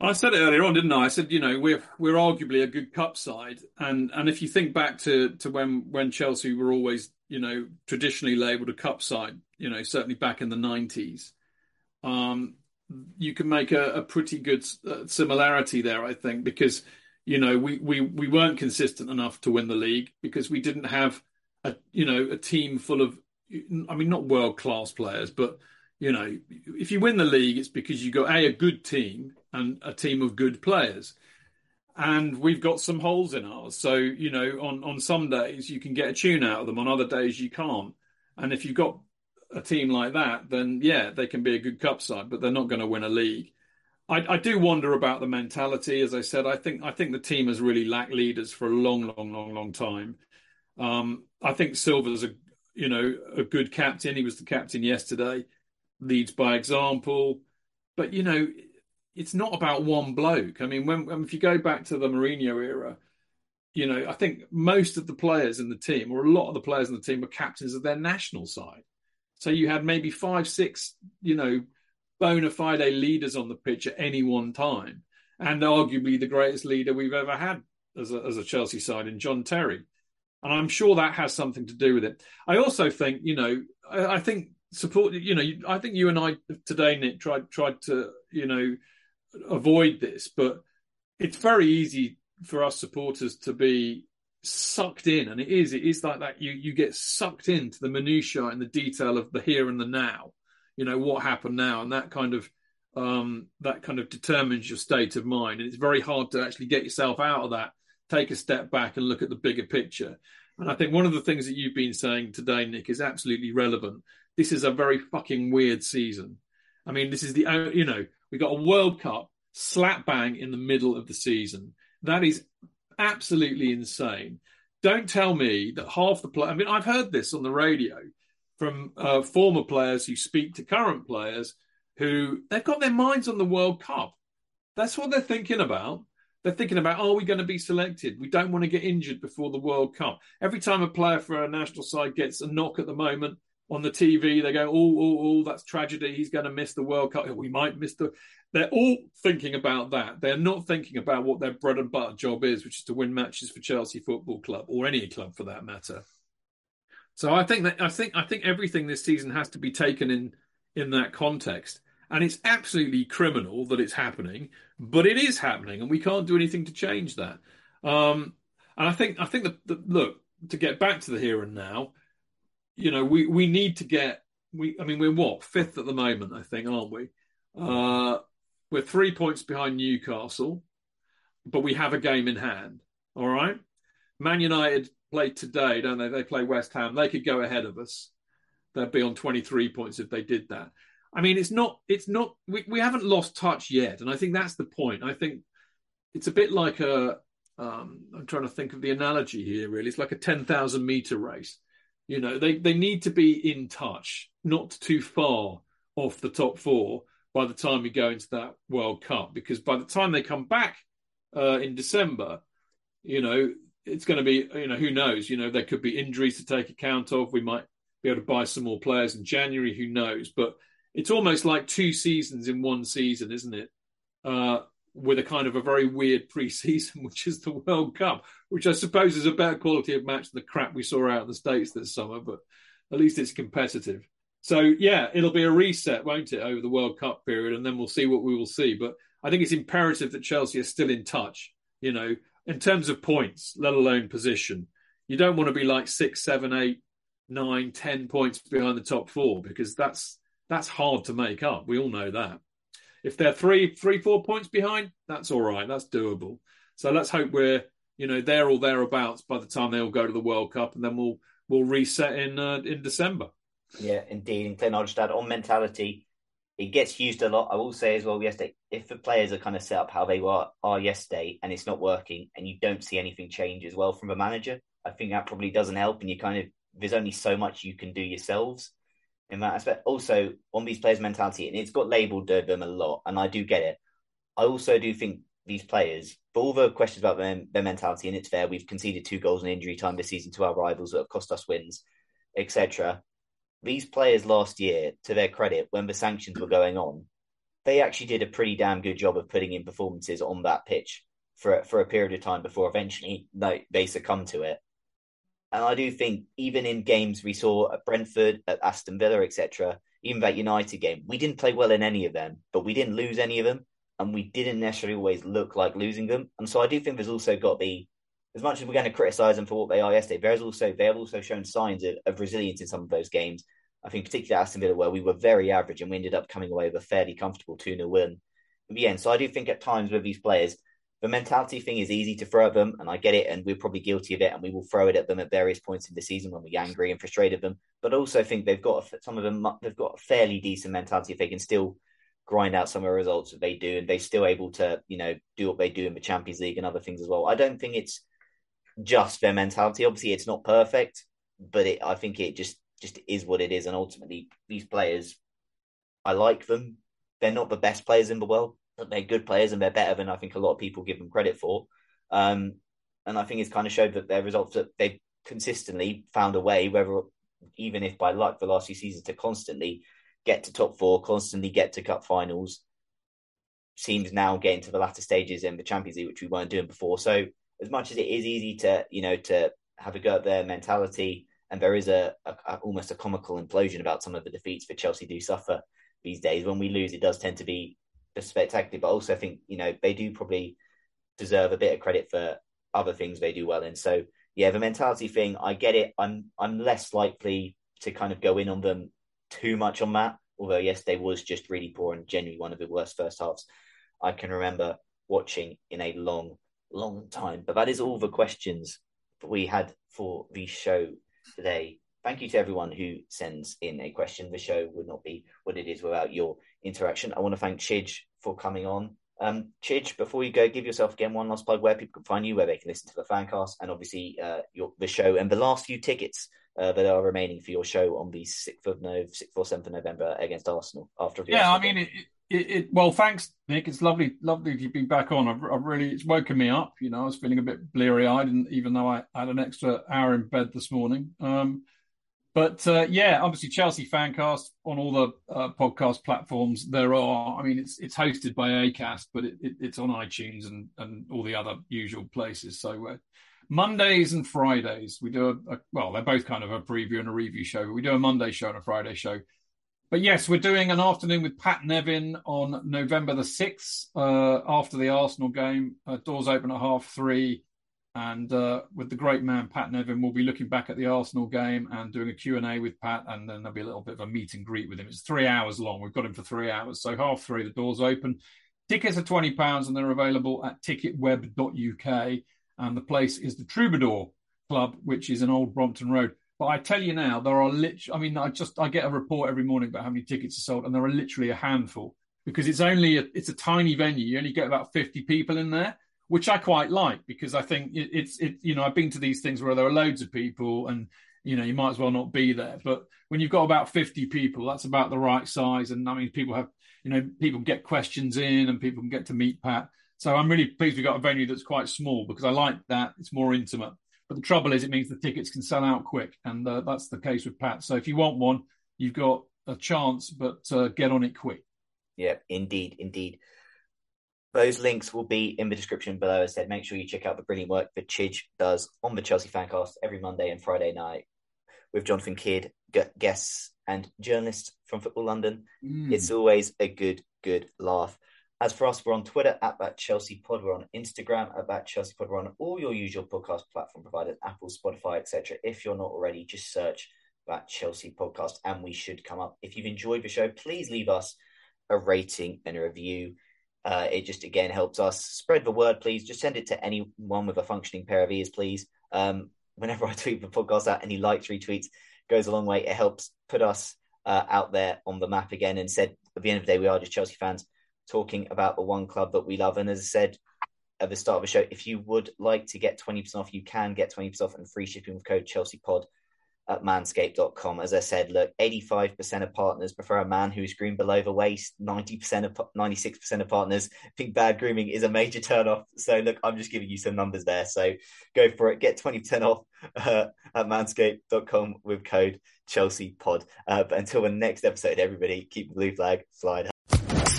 I said it earlier on, didn't I? I said, you know, we're we're arguably a good cup side, and, and if you think back to, to when when Chelsea were always, you know, traditionally labelled a cup side, you know, certainly back in the nineties, um, you can make a, a pretty good similarity there, I think, because, you know, we, we, we weren't consistent enough to win the league because we didn't have a, you know, a team full of, I mean, not world-class players, but, you know, if you win the league, it's because you got a, a good team and a team of good players. And we've got some holes in ours. So, you know, on, on some days you can get a tune out of them. On other days you can't. And if you've got a team like that, then, yeah, they can be a good cup side, but they're not going to win a league. I, I do wonder about the mentality. As I said, I think I think the team has really lacked leaders for a long, long, long, long time. Um, I think Silva's a you know a good captain. He was the captain yesterday. Leads by example, but you know it's not about one bloke. I mean, when, when if you go back to the Mourinho era, you know I think most of the players in the team, or a lot of the players in the team, were captains of their national side. So you had maybe five, six, you know, bona fide leaders on the pitch at any one time, and arguably the greatest leader we've ever had as a, as a Chelsea side in John Terry. And I'm sure that has something to do with it. I also think, you know, I, I think support, you know, I think you and I today, Nick, tried tried to, you know, avoid this, but it's very easy for us supporters to be sucked in, and it is, it is like that. You you get sucked into the minutiae and the detail of the here and the now. You know what happened now, and that kind of um, that kind of determines your state of mind. And it's very hard to actually get yourself out of that. Take a step back and look at the bigger picture. And I think one of the things that you've been saying today, Nick, is absolutely relevant. This is a very fucking weird season. I mean, this is the you know we got a World Cup slap bang in the middle of the season. That is absolutely insane. Don't tell me that half the play. I mean, I've heard this on the radio from uh, former players who speak to current players who they've got their minds on the World Cup. That's what they're thinking about. They're thinking about, are we going to be selected? We don't want to get injured before the World Cup. Every time a player for a national side gets a knock at the moment on the T V, they go, oh, oh, oh, that's tragedy. He's going to miss the World Cup. We might miss the... They're all thinking about that. They're not thinking about what their bread and butter job is, which is to win matches for Chelsea Football Club, or any club for that matter. So I think that I think I think everything this season has to be taken in in that context, and it's absolutely criminal that it's happening, but it is happening, and we can't do anything to change that. Um, and I think I think the, the look to get back to the here and now. You know, we, we need to get we. I mean, we're what fifth at the moment, I think, aren't we? Uh, we're three points behind Newcastle, but we have a game in hand. All right, Man United play today, don't they? They play West Ham. They could go ahead of us. They'd be on twenty-three points if they did that. I mean, it's not, it's not, we, we haven't lost touch yet. And I think that's the point. I think it's a bit like a, um, I'm trying to think of the analogy here, really. It's like a ten thousand meter race. You know, they, they need to be in touch, not too far off the top four by the time we go into that World Cup, because by the time they come back uh, in December, you know, it's going to be, you know, who knows? You know, there could be injuries to take account of. We might be able to buy some more players in January. Who knows? But it's almost like two seasons in one season, isn't it? Uh, with a kind of a very weird pre-season, which is the World Cup, which I suppose is a better quality of match than the crap we saw out in the States this summer. But at least it's competitive. So, yeah, it'll be a reset, won't it, over the World Cup period? And then we'll see what we will see. But I think it's imperative that Chelsea are still in touch, you know, in terms of points, let alone position. You don't want to be like six, seven, eight, nine, ten points behind the top four, because that's that's hard to make up. We all know that. If they're three, three, four points behind, that's all right. That's doable. So let's hope we're, you know, there or thereabouts by the time they all go to the World Cup, and then we'll we'll reset in uh, in December. Yeah, indeed. And Clint, I'll just add on mentality. It gets used a lot. I will say as well, yesterday, if the players are kind of set up how they were, are yesterday, and it's not working, and you don't see anything change as well from a manager, I think that probably doesn't help. And you kind of, there's only so much you can do yourselves in that aspect. Also, on these players' mentality, and it's got labelled them a lot, and I do get it. I also do think these players, for all the questions about their, their mentality, and it's fair, we've conceded two goals in injury time this season to our rivals that have cost us wins, et cetera. These players last year, to their credit, when the sanctions were going on, they actually did a pretty damn good job of putting in performances on that pitch for, for a period of time before eventually like, they succumbed to it. And I do think even in games we saw at Brentford, at Aston Villa, et cetera, even that United game, we didn't play well in any of them, but we didn't lose any of them, and we didn't necessarily always look like losing them. And so I do think there's also got the, as much as we're going to criticise them for what they are yesterday, there's also they have also shown signs of, of resilience in some of those games. I think particularly Aston Villa, where we were very average and we ended up coming away with a fairly comfortable two nil win in the end. So I do think at times with these players, the mentality thing is easy to throw at them, and I get it, and we're probably guilty of it, and we will throw it at them at various points in the season when we're angry and frustrated them. But also think they've got, some of them, they've got a fairly decent mentality if they can still grind out some of the results that they do, and they're still able to, you know, do what they do in the Champions League and other things as well. I don't think it's just their mentality. Obviously, it's not perfect, but it, I think it just, just is what it is. And ultimately, these players, I like them. They're not the best players in the world, but they're good players and they're better than I think a lot of people give them credit for. Um, and I think it's kind of showed that their results, that they've consistently found a way, whether even if by luck the last few seasons, to constantly get to top four, constantly get to cup finals. Seems now getting to the latter stages in the Champions League, which we weren't doing before. So as much as it is easy to, you know, to have a go at their mentality, and there is a, a, a almost a comical implosion about some of the defeats that Chelsea do suffer these days. When we lose, it does tend to be spectacular, but also I think, you know, they do probably deserve a bit of credit for other things they do well in. So yeah, the mentality thing, I get it. I'm I'm less likely to kind of go in on them too much on that. Although yesterday was just really poor and genuinely one of the worst first halves I can remember watching in a long, long time. But that is all the questions that we had for the show today. Thank you to everyone who sends in a question. The show would not be what it is without your interaction. I want to thank Chidge for coming on. Um, Chidge, before you go, give yourself again one last plug where people can find you, where they can listen to the fancast, and obviously uh, your, the show and the last few tickets Uh, that are remaining for your show on the sixth of November, sixth or seventh of November against Arsenal. After the yeah, Arsenal I mean, it, it, it. Well, thanks, Nick. It's lovely, lovely to be back on. I've, I've really, it's woken me up. You know, I was feeling a bit bleary-eyed, and even though I had an extra hour in bed this morning. Um, but uh, yeah, obviously Chelsea FanCast on all the uh, podcast platforms there are. I mean, it's it's hosted by Acast, but it, it, it's on iTunes and and all the other usual places. So. Uh, Mondays and Fridays, we do a, a, well, they're both kind of a preview and a review show, but we do a Monday show and a Friday show. But yes, we're doing an afternoon with Pat Nevin on November the sixth uh, after the Arsenal game. Uh, doors open at half three. And uh, with the great man, Pat Nevin, we'll be looking back at the Arsenal game and doing a Q and A with Pat. And then there'll be a little bit of a meet and greet with him. It's three hours long. We've got him for three hours. So half three, the doors open. Tickets are twenty pounds and they're available at ticketweb dot U K. And the place is the Troubadour Club, which is in Old Brompton Road. But I tell you now, there are literally, I mean, I just, I get a report every morning about how many tickets are sold, and there are literally a handful, because it's only, a, it's a tiny venue. You only get about fifty people in there, which I quite like, because I think it, it's, it, you know, I've been to these things where there are loads of people and, you know, you might as well not be there. But when you've got about fifty people, that's about the right size. And I mean, people have, you know, people get questions in and people can get to meet Pat. So I'm really pleased we've got a venue that's quite small, because I like that. It's more intimate. But the trouble is, it means the tickets can sell out quick. And uh, that's the case with Pat. So if you want one, you've got a chance, but uh, get on it quick. Yeah, indeed, indeed. Those links will be in the description below. As I said, make sure you check out the brilliant work that Chidge does on the Chelsea FanCast every Monday and Friday night with Jonathan Kidd, guests and journalists from Football London. Mm. It's always a good, good laugh. As for us, we're on Twitter at that Chelsea Pod. We're on Instagram at that Chelsea Pod. We're on all your usual podcast platform providers, Apple, Spotify, et cetera. If you're not already, just search that Chelsea Podcast and we should come up. If you've enjoyed the show, please leave us a rating and a review. Uh, it just, again, helps us. Spread the word, please. Just send it to anyone with a functioning pair of ears, please. Um, whenever I tweet the podcast out, any likes, retweets, goes a long way. It helps put us uh, out there on the map again. And said, at the end of the day, we are just Chelsea fans talking about the one club that we love. And as I said at the start of the show, if you would like to get twenty percent off, you can get twenty percent off and free shipping with code ChelseaPod at manscaped dot com. As I said, look, eighty-five percent of partners prefer a man who is groomed below the waist. ninety percent of ninety-six percent of partners think bad grooming is a major turnoff. So look, I'm just giving you some numbers there. So go for it. Get twenty percent off uh, at manscaped dot com with code ChelseaPod. Uh, but until the next episode, everybody, keep the blue flag flying.